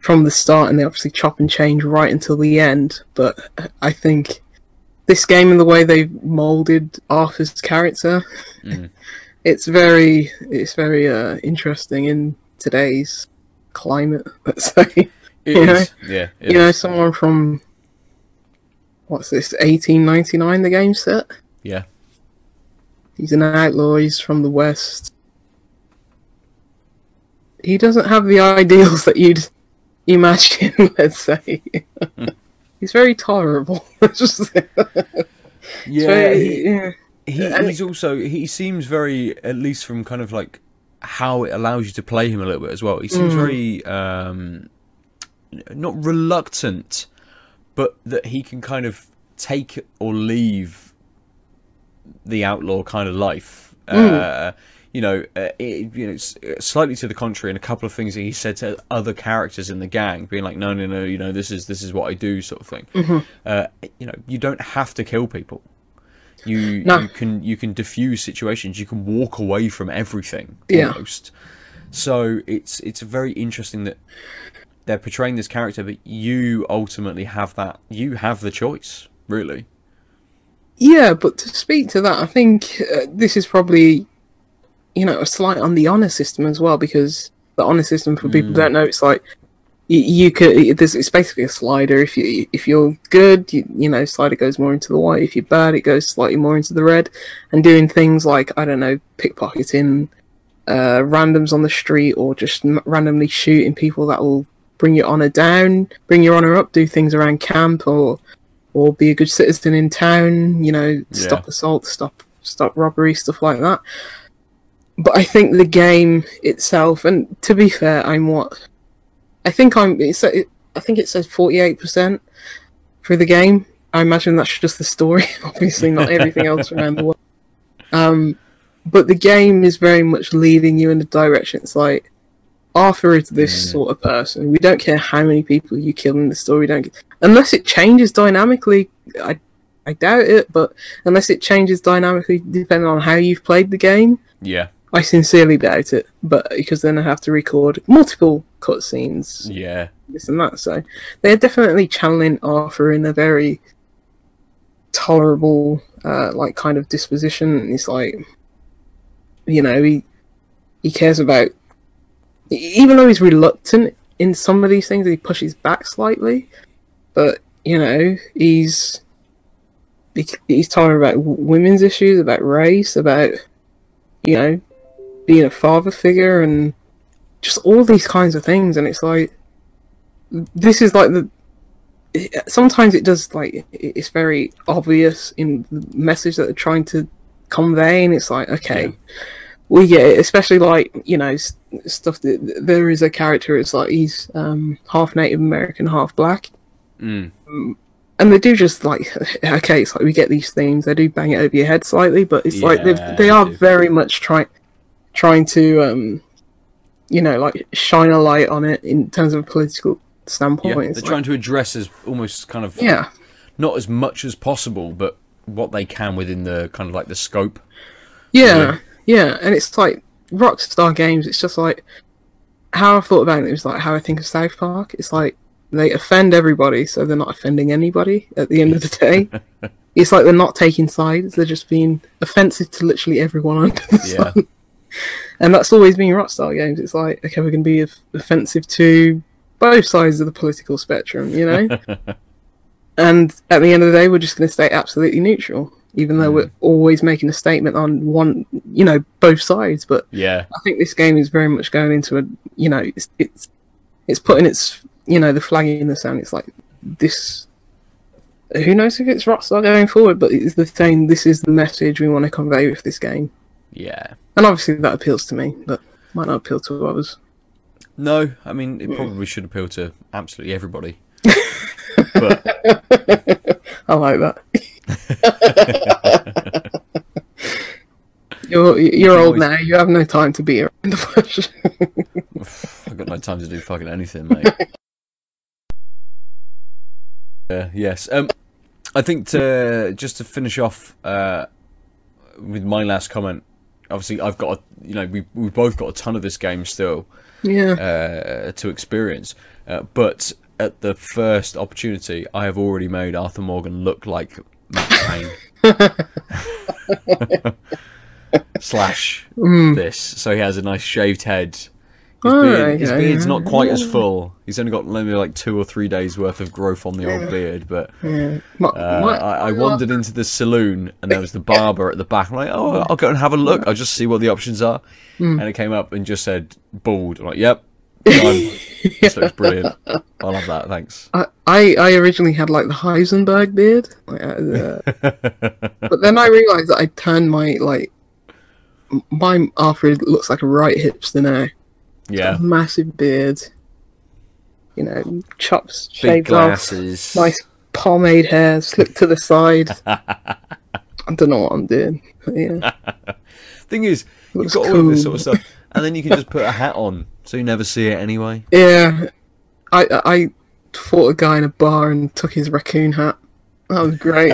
from the start, and they obviously chop and change right until the end. But I think this game and the way they've molded Arthur's character, it's very interesting in today's climate, let's say. It is. Someone from, what's this, 1899, the game set? Yeah. He's an outlaw, he's from the West. He doesn't have the ideals that you'd imagine, let's say. He's very tolerable. He seems very, at least from kind of like how it allows you to play him a little bit as well, he seems very, not reluctant, but that he can kind of take or leave the outlaw kind of life. Slightly to the contrary, and a couple of things that he said to other characters in the gang, being like, no, you know, this is what I do, sort of thing. Mm-hmm. You don't have to kill people. You can diffuse situations. You can walk away from everything almost. So it's very interesting that they're portraying this character, but you ultimately have that. You have the choice, really. Yeah, but to speak to that, I think this is probably, you know, a slight on the honor system as well, because the honor system, for people who don't know, it's like You could. It's basically a slider. If you're good, you know, slider goes more into the white. If you're bad, it goes slightly more into the red. And doing things like, I don't know, pickpocketing randoms on the street, or just randomly shooting people, that will bring your honor down, bring your honor up. Do things around camp, or be a good citizen in town. You know, stop assault, stop robbery, stuff like that. But I think the game itself, and to be fair, I think it says 48% for the game. I imagine that's just the story, obviously not everything else around the world. But the game is very much leading you in the direction. It's like, Arthur is this sort of person. We don't care how many people you kill in the story. Unless it changes dynamically, I doubt it, but unless it changes dynamically depending on how you've played the game. Yeah. I sincerely doubt it, but because then I have to record multiple cutscenes, this and that. So they're definitely channeling Arthur in a very tolerable, like kind of disposition. And it's like, you know, he cares about, even though he's reluctant in some of these things, he pushes back slightly. But you know, he's tolerant about women's issues, about race, about, you know, being a father figure and just all these kinds of things. And it's like, this is like sometimes it does, like, it's very obvious in the message that they're trying to convey, and it's like, okay, we get it. Especially, like, you know, stuff that there is a character, it's like he's half Native American, half black, and they do just, like, okay, it's like, we get these themes, they do bang it over your head slightly, but it's like they are very much trying to, you know, like, shine a light on it in terms of a political standpoint. Yeah, they're trying to address as almost kind of, not as much as possible, but what they can within the kind of like the scope. Yeah, and it's like Rockstar Games. It's just like, how I thought about it was like how I think of South Park. It's like, they offend everybody, so they're not offending anybody at the end of the day. It's like they're not taking sides, they're just being offensive to literally everyone under the sun. And that's always been Rockstar Games. It's like, okay, we're going to be offensive to both sides of the political spectrum, you know? And at the end of the day, we're just going to stay absolutely neutral, even though we're always making a statement on one, you know, both sides. But I think this game is very much going into a, you know, it's putting its, you know, the flag in the sand. It's like, this, who knows if it's Rockstar going forward, but it's the thing, this is the message we want to convey with this game. Yeah. And obviously that appeals to me, but might not appeal to others. No, I mean, it probably should appeal to absolutely everybody. But I like that. You're old now, you have no time to be around the bush. I've got no time to do fucking anything, mate. Yes. I think just to finish off with my last comment, obviously I've got, you know, we've both got a ton of this game still to experience, but at the first opportunity, I have already made Arthur Morgan look like Matt Cain. This, so he has a nice shaved head. His beard's not quite as full. He's only got maybe like 2 or 3 days worth of growth on the old beard. But I wandered into the saloon and there was the barber at the back. I'm like, oh, I'll go and have a look. I'll just see what the options are. And it came up and just said bald. I'm like, yep. This looks brilliant. I love that. Thanks. I originally had like the Heisenberg beard, like, but then I realised that I turned my my Alfred looks like a right hipster now. Yeah, massive beard, you know, chops, shaved off, nice pomade hair, slipped to the side. I don't know what I'm doing. Yeah. Thing is, you've got all of this sort of stuff, and then you can just put a hat on, so you never see it anyway. Yeah, I fought a guy in a bar and took his raccoon hat. That was great.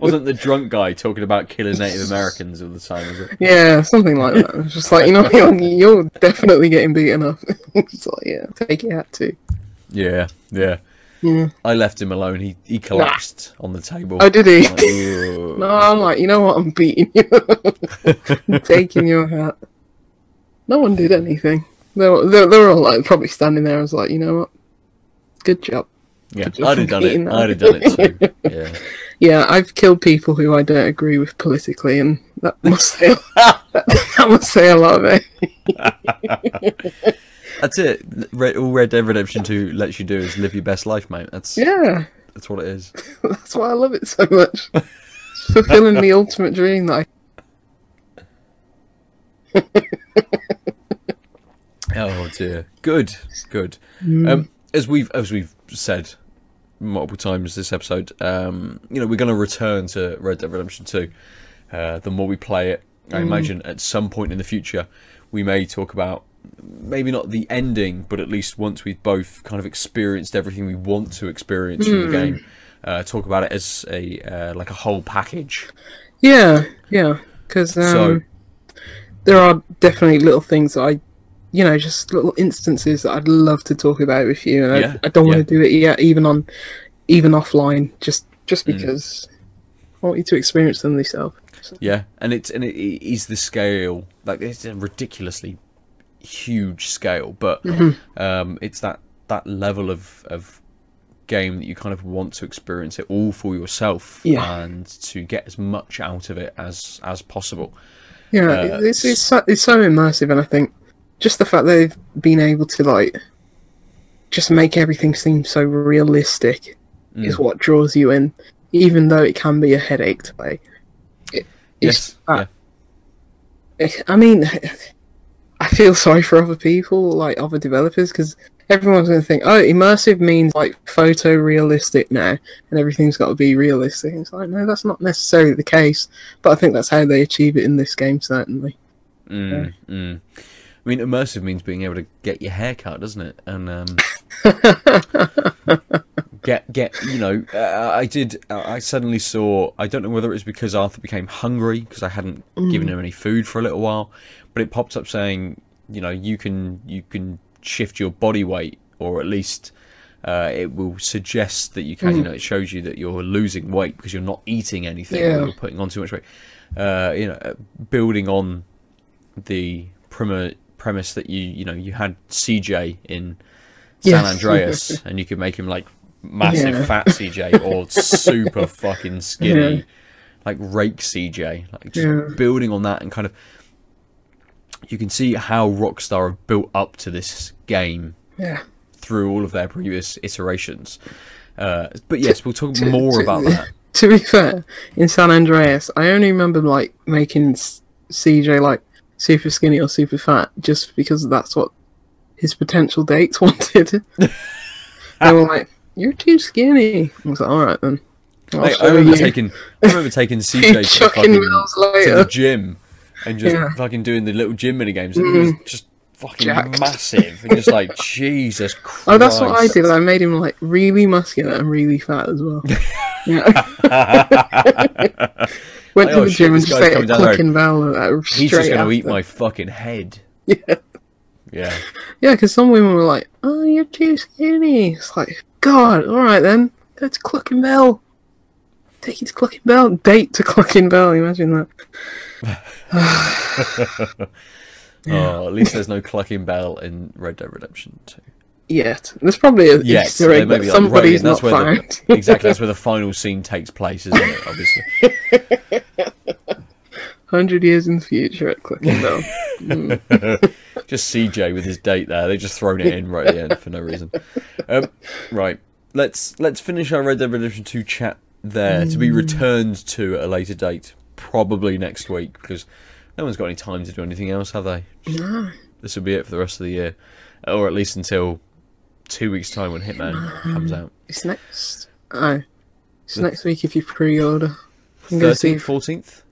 Wasn't the drunk guy talking about killing Native Americans all the time, was it? Yeah, something like that. It was just like, you know, you're definitely getting beaten up. It's like, yeah, take it out too. Yeah. I left him alone. He collapsed on the table. Oh, did he? Like, no, I'm like, you know what? I'm beating you. I'm taking your hat. No one did anything. They were all like probably standing there. I was like, you know what? Good job. Yeah, I'd have done it. Too. Yeah. Yeah, I've killed people who I don't agree with politically, and that must say that must say a lot of it. That's it. All Red Dead Redemption 2 lets you do is live your best life, mate. That's what it is. That's why I love it so much. It's fulfilling the ultimate dream that I... Oh dear. Good. Mm. As we've said multiple times this episode, we're going to return to Red Dead Redemption 2. The more we play it, I imagine at some point in the future, we may talk about maybe not the ending, but at least once we've both kind of experienced everything we want to experience from the game, talk about it as a like a whole package. Yeah, because there are definitely little things that I, just little instances that I'd love to talk about with you, and I don't want to do it yet, even offline, just because I want you to experience them yourself. So. Yeah, and it is the scale, like it's a ridiculously huge scale, but it's that level of game that you kind of want to experience it all for yourself and to get as much out of it as possible. Yeah, it's so immersive, and I think just the fact that they've been able to just make everything seem so realistic is what draws you in, even though it can be a headache to play. I mean, I feel sorry for other people, like other developers, because everyone's going to think, oh, immersive means like photorealistic now, and everything's got to be realistic. It's like, no, that's not necessarily the case, but I think that's how they achieve it in this game, certainly. I mean, immersive means being able to get your hair cut, doesn't it? And get I suddenly saw, I don't know whether it was because Arthur became hungry because I hadn't given him any food for a little while, but it popped up saying, you can shift your body weight, or at least it will suggest that you can. It shows you that you're losing weight because you're not eating anything, or you're putting on too much weight. Building on the premise that you had CJ in San Andreas, and you could make him like massive fat CJ or super fucking skinny like rake CJ, like just building on that, and kind of you can see how Rockstar have built up to this game through all of their previous iterations, but yes, we'll talk more about that. To be fair, in San Andreas I only remember like making CJ like super skinny or super fat, just because that's what his potential dates wanted. They were like, "You're too skinny." I was like, "All right then." I remember taking CJ to the gym and just fucking doing the little gym mini games. And he was just fucking jacked. Massive, and just like Jesus Christ. Oh, that's what I did. I made him like really muscular and really fat as well. Went to the gym and just ate a clucking bell. He's just going to eat my fucking head. Yeah, because some women were like, "Oh, you're too skinny." It's like, God, all right then, go to clucking bell. Take you to clucking bell. Date to clucking bell. Imagine that. Oh, at least there's no clucking bell in Red Dead Redemption 2. Yet there's probably an Easter egg that somebody's not found. Exactly, that's where the final scene takes place, isn't it? Obviously, 100 years in the future at Clicking Bell. Just CJ with his date there. They just thrown it in right at the end for no reason. Right, let's finish our Red Dead Redemption 2 chat there, to be returned to at a later date, probably next week, because no one's got any time to do anything else, have they? No. This will be it for the rest of the year, or at least until 2 weeks' time when Hitman comes out. It's next week if you pre-order. 13th, 14th?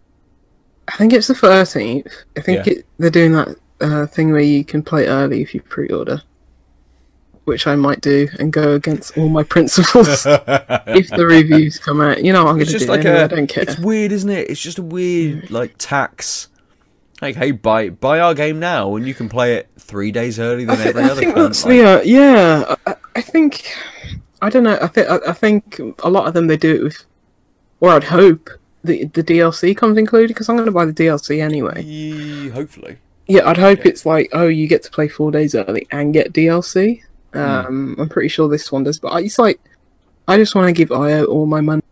I think it's the 13th. I think they're doing that thing where you can play early if you pre-order, which I might do and go against all my principles if the reviews come out. You know what I'm going to do, I don't care. It's weird, isn't it? It's just a weird like tax. Like, hey, buy our game now, and you can play it 3 days earlier than every other. I think that's the I think, I don't know. I think a lot of them they do it with, or I'd hope the DLC comes included, because I'm going to buy the DLC anyway. Hopefully. Yeah, I'd hope it's like, oh, you get to play 4 days early and get DLC. I'm pretty sure this one does, but it's like, I just want to give IO all my money.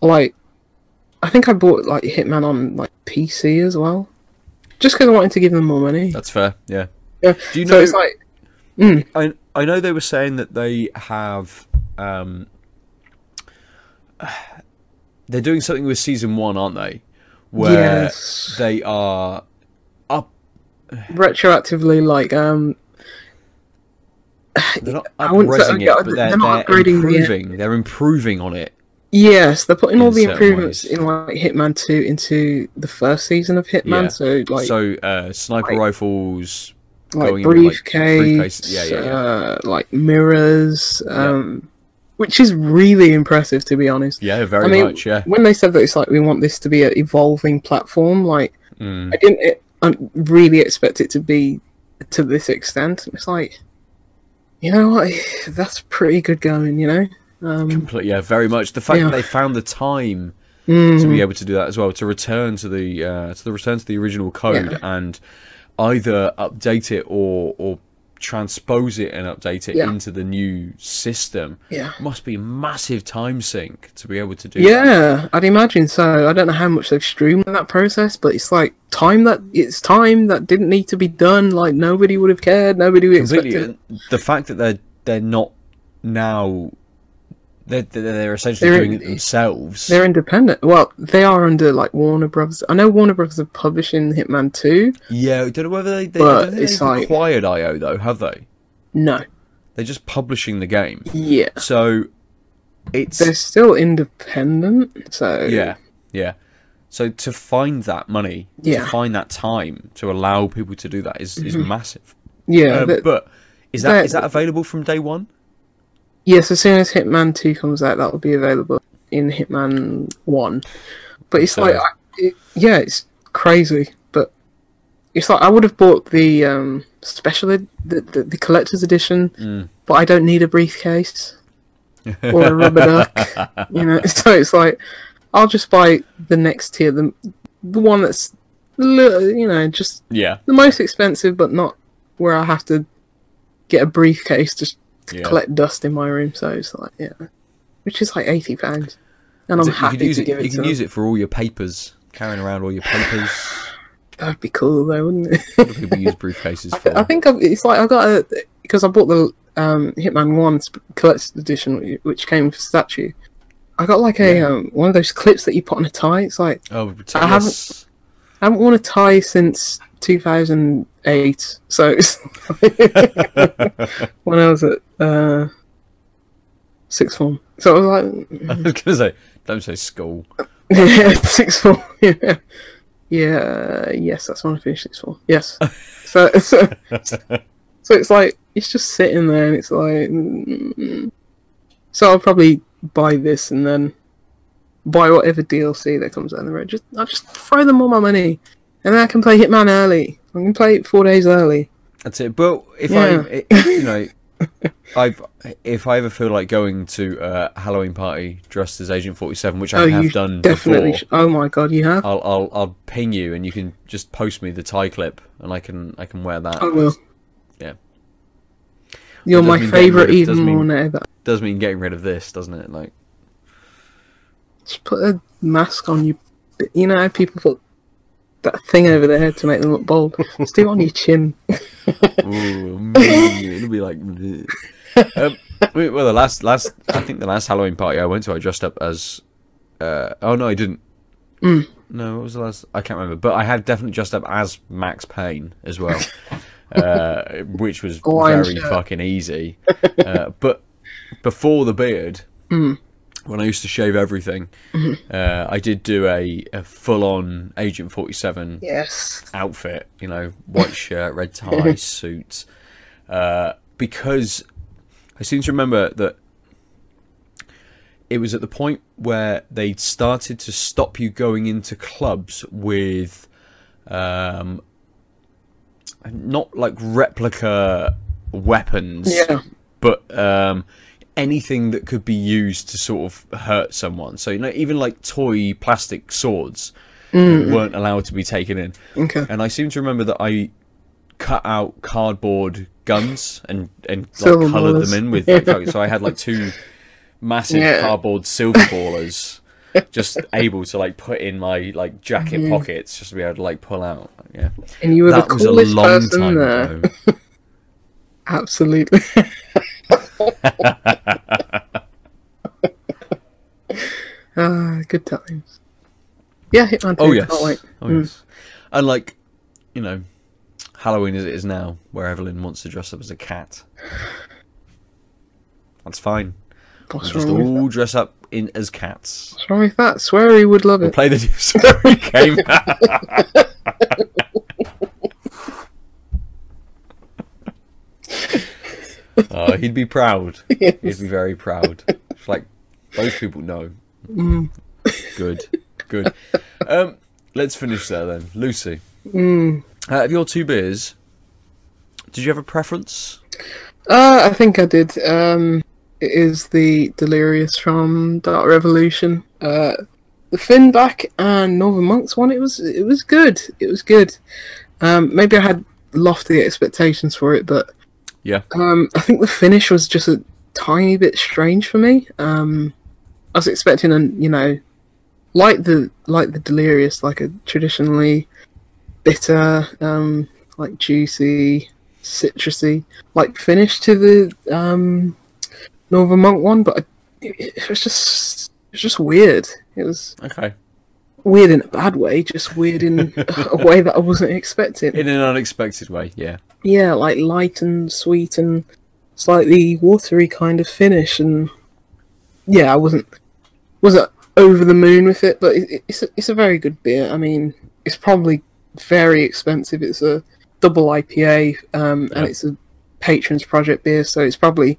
Like, I think I bought like Hitman on like PC as well, just because I wanted to give them more money. That's fair. Yeah. Yeah. Do you know? So it's like, I know they were saying that they have they're doing something with season one, aren't they? Where they are up retroactively, like they're not upgrading it, but they're not upgrading, they're improving on it. Yes, they're putting all the improvements in like Hitman 2 into the first season of Hitman. Yeah. So like sniper rifles, like briefcase, like mirrors, which is really impressive, to be honest. Yeah, very much. Yeah. When they said that it's like, we want this to be an evolving platform, like I didn't really expect it to be to this extent. It's like, you know what, that's pretty good going, you know. Completely, yeah, very much. The fact that they found the time to be able to do that as well, to return to the original code and either update it or transpose it and update it into the new system. Yeah, must be a massive time sink to be able to do that. Yeah, I'd imagine so. I don't know how much they've streamlined that process, but it's like time that didn't need to be done. Like, nobody would have cared, nobody would expect it. The fact that they're not now, they're essentially doing it themselves. They're independent. Well, they are under like Warner Brothers. I know Warner Brothers are publishing Hitman 2. Yeah, I don't know whether they've like, acquired IO though, have they? No, they're just publishing the game. Yeah, so they're still independent. So yeah. So to find that money, to find that time, to allow people to do that is massive. Yeah, but is that available from day one? Yes, as soon as Hitman 2 comes out, that will be available in Hitman 1. But it's like, it's crazy. But it's like, I would have bought the special, the collector's edition, but I don't need a briefcase or a rubber duck, you know. So it's like, I'll just buy the next tier, the one that's, you know, just the most expensive, but not where I have to get a briefcase to collect dust in my room. So it's like, which is like £80, and I'm happy to give it. You can use it for all your papers, carrying around all your papers. That'd be cool though, wouldn't it? What people use briefcases for? I think it's like, I got a, because I bought the Hitman 1 collector's edition, which came with a statue. I got like a one of those clips that you put on a tie. It's like, I haven't worn a tie since 2008, so it's when I was at sixth form. So I was like, I was gonna say, don't say school. Sixth form. Yes, that's when I finished sixth form. Yes. So it's like, it's just sitting there, and it's like, so I'll probably buy this and then buy whatever DLC that comes out on the road. I'll just throw them all my money, and then I can play Hitman early. I can play it 4 days early. That's it. But if if I ever feel like going to a Halloween party dressed as Agent 47, which I have done definitely before. Oh my god, you have! I'll ping you, and you can just post me the tie clip, and I can wear that. I will. Yeah. You're my favourite even more now. That does mean getting rid of this, doesn't it? Like, just put a mask on you. You know how people put that thing over their head to make them look bald. Just do it on your chin. Ooh, it'll be like. Well, I think the last Halloween party I went to, I dressed up as. Oh no, I didn't. No, what was the last? I can't remember. But I had definitely dressed up as Max Payne as well, which was very fucking easy. But before the beard, when I used to shave everything, I did do a full-on Agent 47 outfit, you know, white shirt, red tie, suit, because I seem to remember that it was at the point where they started to stop you going into clubs with not like replica weapons, but anything that could be used to sort of hurt someone. So, you know, even like toy plastic swords that weren't allowed to be taken in. Okay. And I seem to remember that I cut out cardboard guns and like, coloured them in with like, so I had like two massive cardboard silver ballers just able to like put in my like jacket pockets just to be able to like pull out. Yeah. And you were that the coolest person there. Absolutely. Good times. Yeah, Hitman 2. Oh yes. Can't wait. Oh yes. And like, you know, Halloween as it is now, where Evelyn wants to dress up as a cat. That's fine. What's we'll just all dress up in as cats. What's wrong with that? Swery would love it. Play the new Swery game. Oh, he'd be proud. Yes. He'd be very proud. It's like both people know. Mm. Good, good. Let's finish there then, Lucy. Out of your two beers, did you have a preference? I think I did. It is the Delirious from Dark Revolution. The Finback and Northern Monk's one. It was good. It was good. Maybe I had lofty expectations for it, but yeah. I think the finish was just a tiny bit strange for me. I was expecting, you know, like the Delirious, like a traditionally bitter, like juicy, citrusy, like finish to the Northern Monk one, but it was just weird. It was okay. Weird in a bad way, just weird in a way that I wasn't expecting. In an unexpected way, yeah. Yeah, like light and sweet and slightly watery kind of finish, and yeah, I wasn't over the moon with it, but it's a very good beer. I mean, it's probably very expensive. It's a double IPA, and it's a Patrons Project beer, so it's probably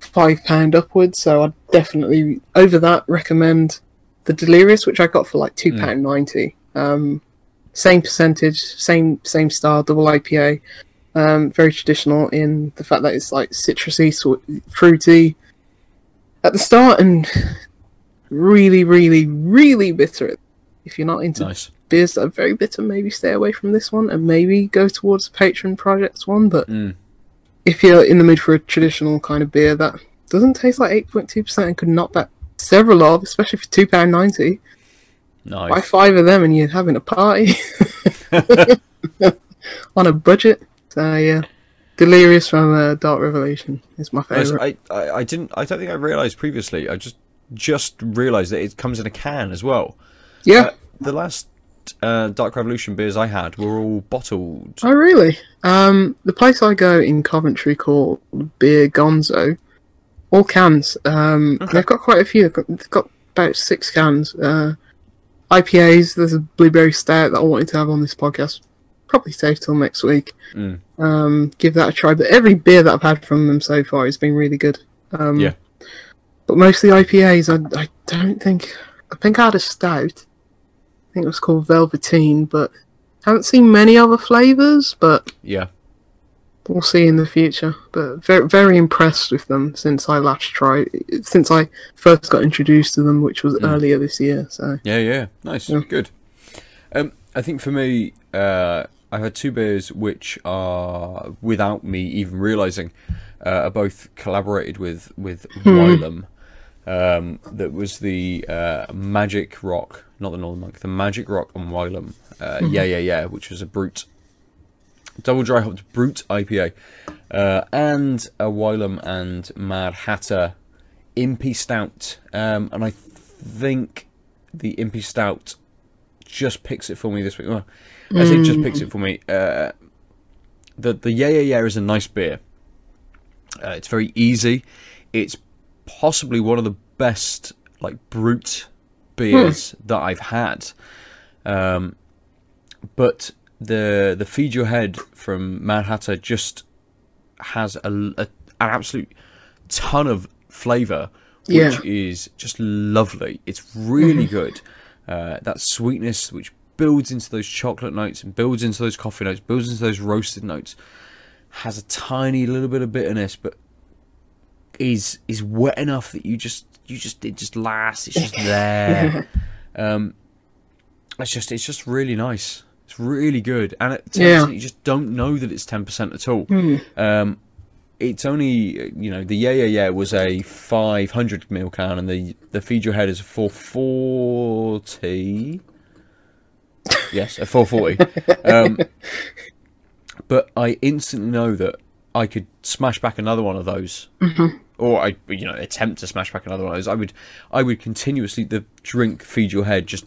£5 upwards. So I'd definitely over that recommend the Delirious, which I got for like £2.90. Same percentage, same style, double IPA. Very traditional in the fact that it's like citrusy, fruity at the start, and really, really, really bitter. If you're not into beers that are very bitter, maybe stay away from this one, and maybe go towards Patron Projects one. But if you're in the mood for a traditional kind of beer that doesn't taste like 8.2% and could knock that several of, especially for £2.90. Nice. Buy 5 of them and you're having a party on a budget. So yeah, Delirious from Dark Revelation is my favourite. I don't think I realised previously. I just realised that it comes in a can as well. Yeah. The last Dark Revolution beers I had were all bottled. Oh really? The place I go in Coventry called Beer Gonzo. All cans. They've got quite a few. They've got about 6 cans. IPAs. There's a blueberry stout that I wanted to have on this podcast. Probably safe till next week. Give that a try. But every beer that I've had from them so far has been really good. Yeah. But mostly IPAs. I don't think. I think I had a stout. I think it was called Velveteen. But haven't seen many other flavours. But yeah. We'll see in the future, but very, very impressed with them since I first got introduced to them, which was earlier this year. So yeah, nice, good. I think for me, I've had 2 beers which are, without me even realising, are both collaborated with Wylam. That was the Magic Rock, not the Northern Monk, the Magic Rock and Wylam. Yeah, which was a brute. Double dry hopped brute IPA, and a Wylam and Mad Hatter Impy Stout, and I think the Impy Stout just picks it for me this week. Well, I say just picks it for me. The yeah is a nice beer. It's very easy. It's possibly one of the best like brute beers that I've had, but. The Feed Your Head from Mad Hatter just has an absolute ton of flavour, which is just lovely. It's really good. That sweetness which builds into those chocolate notes and builds into those coffee notes, builds into those roasted notes, has a tiny little bit of bitterness, but is wet enough that it just lasts. It's just there. it's just really nice. It's really good, and at 10%, you just don't know that it's 10% at all. It's only, you know, the Yeah was a 500 mil can, and the Feed Your Head is a 440. Yes, a 440. But I instantly know that I could smash back another one of those, or I, you know, attempt to smash back another one of those. I would continuously drink Feed Your Head just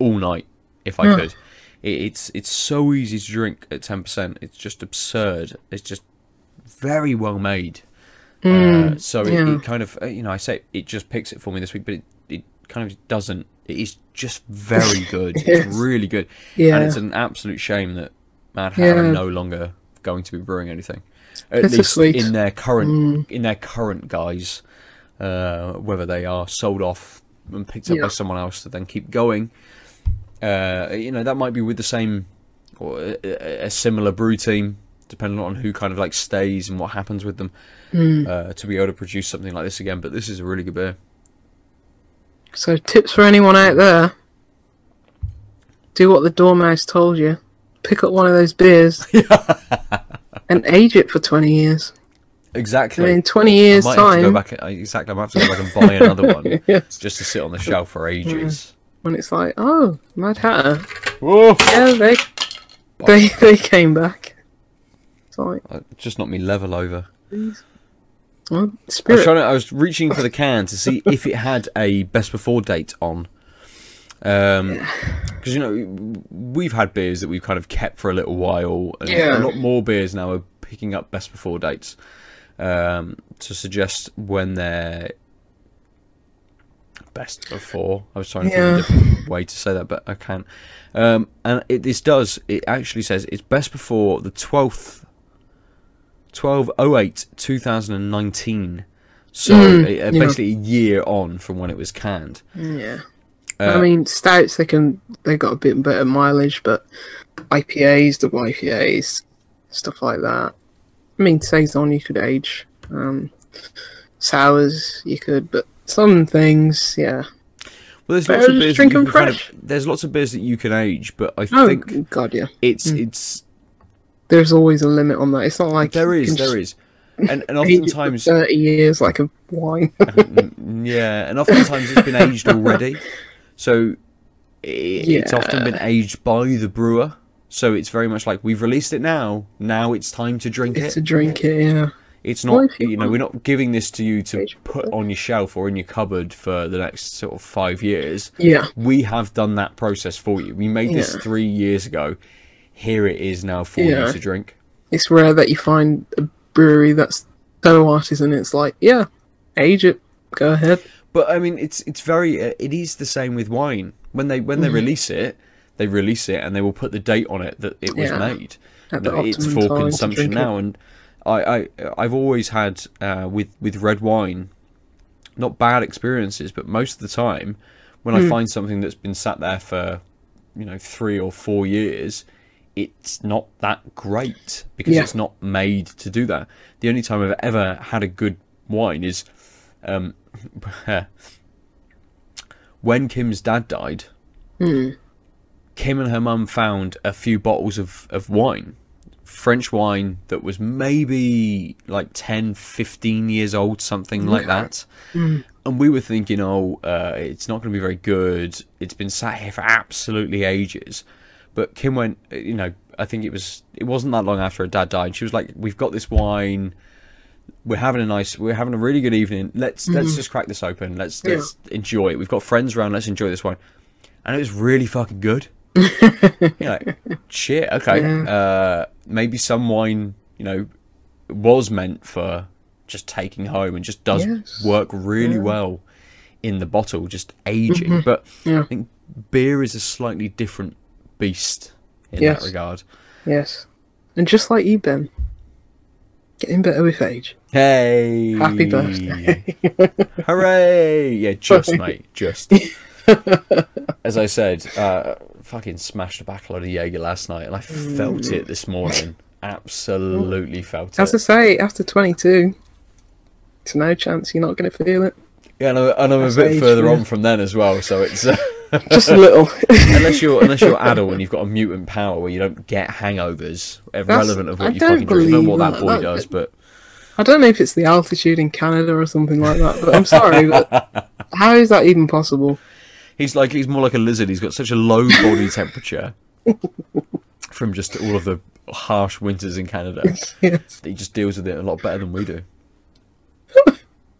all night if I could. It's so easy to drink at 10%. It's just absurd. It's just very well made. It kind of, you know, I say it just picks it for me this week, but it kind of doesn't. It is just very good. It's really good. Yeah. And it's an absolute shame that Mad Hatter are no longer going to be brewing anything. At least in their current guise. Whether they are sold off and picked up by someone else to then keep going. You know, that might be with the same or a similar brew team, depending on who kind of like stays and what happens with them, to be able to produce something like this again. But this is a really good beer. So tips for anyone out there: do what the Dormouse told you. Pick up one of those beers and age it for 20 years. Exactly. And in 20 years' time, I might have to go back and buy another one just to sit on the shelf for ages. When it's like, oh, Mad Hatter. Whoa. Yeah, they came back. Sorry. Just knocked me level over. Well, I was reaching for the can to see if it had a best before date on. Because, you know, we've had beers that we've kind of kept for a little while. And a lot more beers now are picking up best before dates to suggest when they're best before. I was trying to think of a different way to say that, but I can't. And it actually says it's best before the 12th, 12/08/2019. So basically a year on from when it was canned. Yeah. I mean, stouts, they got a bit better mileage, but IPAs, double IPAs, stuff like that. I mean, Saison you could age. Sours you could, but some things, well, there's lots of beers that you can there's lots of beers that you can age, but I think it's there's always a limit on that. It's not like there is and oftentimes 30 years like a wine. And oftentimes it's been aged already, so it's often been aged by the brewer, so it's very much like we've released it now it's time to drink It's not, you know, we're not giving this to you to put on your shelf or in your cupboard for the next sort of 5 years. Yeah. We have done that process for you. We made this 3 years ago. Here it is now for you to drink. It's rare that you find a brewery that's so artisan. It's like, age it. Go ahead. But I mean, it's very, it is the same with wine. When they release it, and they will put the date on it that it was made. It's for consumption now. And I've always had with red wine, not bad experiences, but most of the time when I find something that's been sat there for, you know, 3 or 4 years, it's not that great because it's not made to do that. The only time I've ever had a good wine is when Kim's dad died. Kim and her mum found a few bottles of wine. French wine that was maybe like 10-15 years old, something like that, and we were thinking, it's not going to be very good, it's been sat here for absolutely ages. But Kim went, you know, I think it wasn't that long after her dad died, she was like, we've got this wine, we're having a really good evening, let's just crack this open, let's enjoy it, we've got friends around, let's enjoy this wine. And it was really fucking good. Shit, okay. Maybe some wine, you know, was meant for just taking home and just does work really well in the bottle, just aging. But I think beer is a slightly different beast in that regard. Yes. And just like you, Ben, getting better with age. Hey! Happy birthday. Hooray! Yeah, just, mate, just. As I said, fucking smashed a backload of Jaeger last night, and I felt it this morning. Absolutely felt it. As I say, after 22, there's no chance you're not going to feel it. Yeah, and I'm a bit further on from then as well, so it's just a little. unless you're adult and you've got a mutant power where you don't get hangovers, irrelevant of what you fucking do. I don't know what that boy does, but I don't know if it's the altitude in Canada or something like that. But I'm sorry, but how is that even possible? He's more like a lizard. He's got such a low body temperature from just all of the harsh winters in Canada. Yes. He just deals with it a lot better than we do.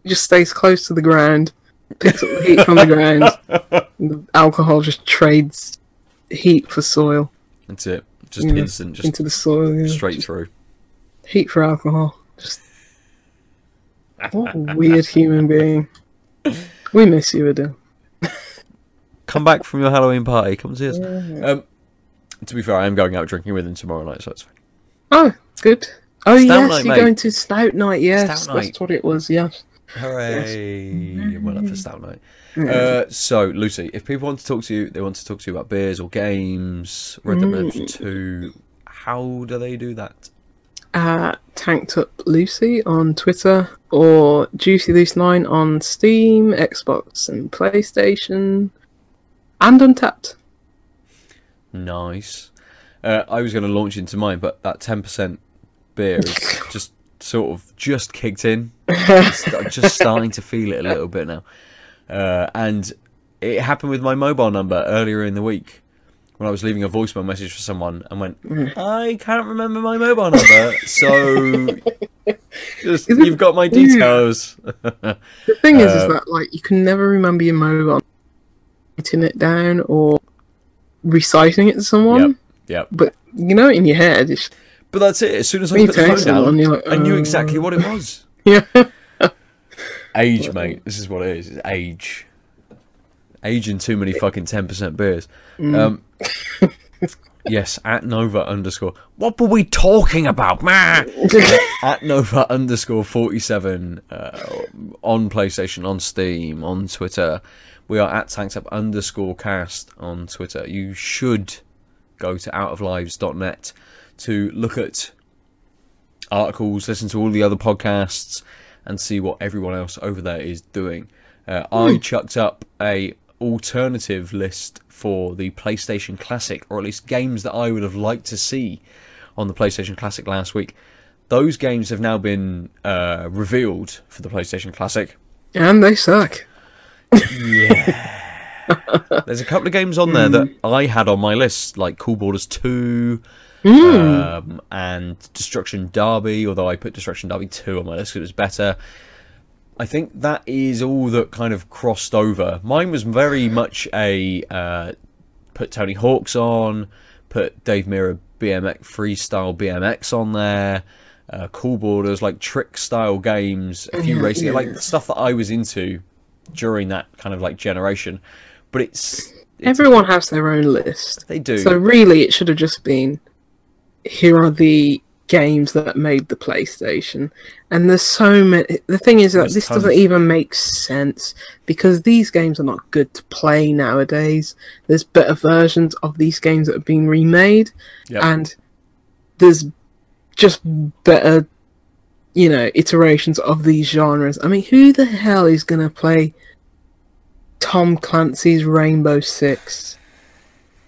He just stays close to the ground, picks up the heat from the ground, and the alcohol just trades heat for soil. That's it. Just instant. Just into the soil. Yeah. Straight just through. Heat for alcohol. Just what a weird human being. We miss you, Adele. Come back from your Halloween party. Come see us. Yeah. To be fair, I am going out drinking with him tomorrow night, so it's fine. Oh, good. Oh, Stout yes, night, you're mate. Going to Stout night, yes. Stout night. That's what it was, yes. Hooray. Yes. Well up for Stout night. Mm-hmm. So, Lucy, if people want to talk to you, they want to talk to you about beers or games, Red Dead Redemption 2, how do they do that? Tanked Up Lucy on Twitter, or Juicy Loose 9 on Steam, Xbox and PlayStation, and Untapped. Nice. I was going to launch into mine, but that 10% beer is just sort of just kicked in. I'm just starting to feel it a little bit now. And it happened with my mobile number earlier in the week when I was leaving a voicemail message for someone and went, I can't remember my mobile number, so just, you've got my details. The thing is that like you can never remember your mobile, writing it down or reciting it to someone. Yep. But you know it in your head. It's... But that's it. As soon as I put the phone down, like, I knew exactly what it was. Yeah. Age, mate. This is what it is. It's age. Age and too many fucking 10% beers. Yes, at Nova _ What were we talking about? At Nova _47 on PlayStation, on Steam, on Twitter. We are at tankedup _cast on Twitter. You should go to outoflives.net to look at articles, listen to all the other podcasts, and see what everyone else over there is doing. I chucked up a alternative list for the PlayStation Classic, or at least games that I would have liked to see on the PlayStation Classic last week. Those games have now been revealed for the PlayStation Classic. And they suck. Yeah. There's a couple of games on there that I had on my list, like Cool Borders 2 and Destruction Derby, although I put Destruction Derby 2 on my list because it was better. I think that is all that kind of crossed over. Mine was very much a put Tony Hawk's on, put Dave Mirra BMX Freestyle BMX on there, Cool Borders, like trick style games, a few racing, like the stuff that I was into during that kind of like generation. But it's everyone has their own list. They do. So really it should have just been, here are the games that made the PlayStation. And there's so many. The thing is that this doesn't even make sense because these games are not good to play nowadays. There's better versions of these games that have been remade. Yep. And there's just better, you know, iterations of these genres. I mean, who the hell is going to play Tom Clancy's Rainbow Six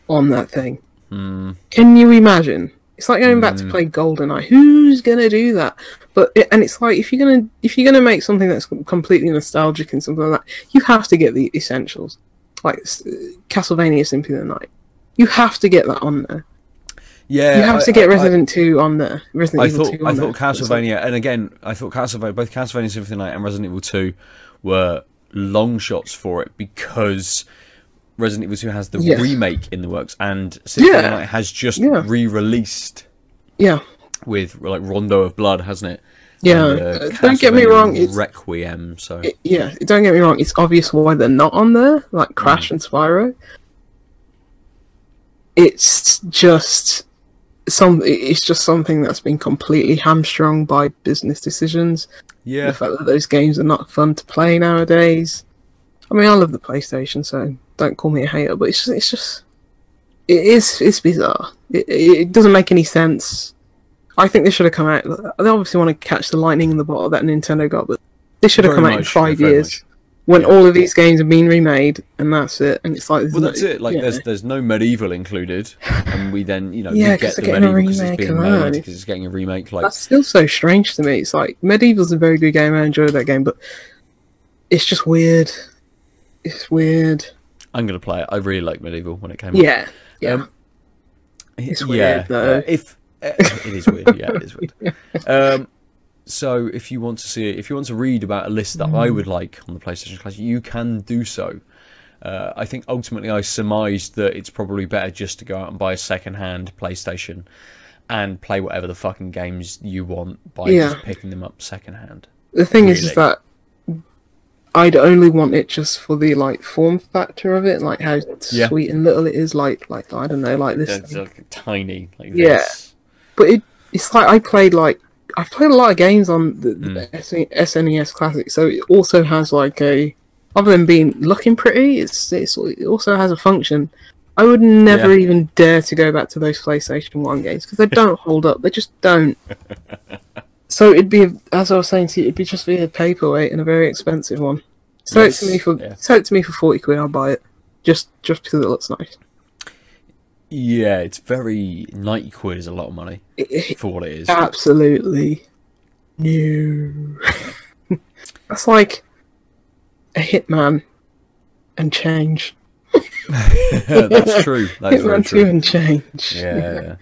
on that thing? Can you imagine? It's like going back to play GoldenEye. Who's going to do that? But it's like if you're going to make something that's completely nostalgic and something like that, you have to get the essentials. Like Castlevania Symphony of the Night. You have to get that on there. Yeah, you have to get Resident 2 on there. I thought Castlevania, and again, I thought Castlevania, both Castlevania Symphony of the Night and Resident Evil 2 were long shots for it because Resident Evil 2 has the remake in the works, and Symphony of the Night has just re-released. Yeah, with like Rondo of Blood, hasn't it? Yeah, and, don't get me wrong. It's Requiem. So don't get me wrong. It's obvious why they're not on there, like Crash and Spyro. It's just. It's just something that's been completely hamstrung by business decisions. Yeah, the fact that those games are not fun to play nowadays. I mean, I love the PlayStation, so don't call me a hater. But it's bizarre. It doesn't make any sense. I think they should have come out. They obviously want to catch the lightning in the bottle that Nintendo got, but they should have come out in 5 years. when all of these games have been remade, and that's it. And it's like, well, that's it. Like, there's no medieval included, and we then, you know, we get the medieval because it's being made, because it's getting a remake. Like, that's still so strange to me. It's like, medieval's a very good game. I enjoy that game, but it's just weird. It's weird. I'm gonna play it. I really liked medieval when it came out. Yeah. It's weird though. It is weird. Yeah, it is weird. So if you want to see it, if you want to read about a list that I would like on the PlayStation Classic, you can do so. I think ultimately I surmised that it's probably better just to go out and buy a second-hand PlayStation and play whatever the fucking games you want by just picking them up second-hand. The thing is that I'd only want it just for the like form factor of it, like how sweet and little it is, like I don't know, like this. It's like tiny, like this. But it's like I've played a lot of games on the SNES Classic, so it also has like a, other than being looking pretty, it also has a function. I would never even dare to go back to those PlayStation 1 games because they don't hold up. They just don't. So it'd be, as I was saying to you, it'd be just be a paperweight and a very expensive one. Sell it to me for sell it to me for 40 quid. I'll buy it just because it looks nice. Yeah, it's very... 90 quid is a lot of money for what it is. Absolutely. No. That's like a Hitman and change. That's true. That's Hitman 2 and change. Yeah.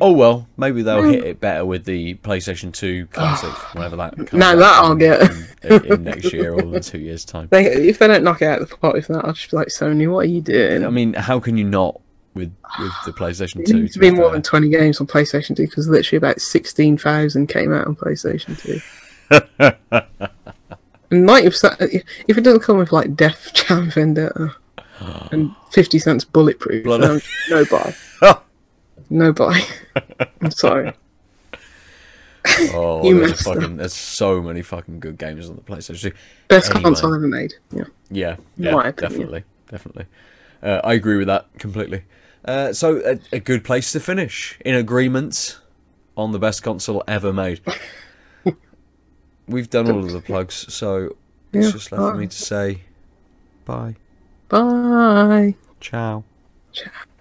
Oh, well, maybe they'll hit it better with the PlayStation 2 Classic, whenever that comes out. That I'll get. In next year or in 2 years' time. If they don't knock it out of the park with that, I'll just be like, Sony, what are you doing? I mean, how can you not? With the PlayStation 2. It's been more than 20 games on PlayStation 2 because literally about 16,000 came out on PlayStation 2. And 90%, if it doesn't come with like Def Jam Vendetta and 50 cents Bulletproof, no buy. No buy. I'm sorry. Oh, there's so many fucking good games on the PlayStation 2. Best console ever made. Yeah, definitely. I agree with that completely. So a good place to finish, in agreement on the best console ever made. We've done all of the plugs, so it's just left for me to say bye. Bye. Ciao. Ciao.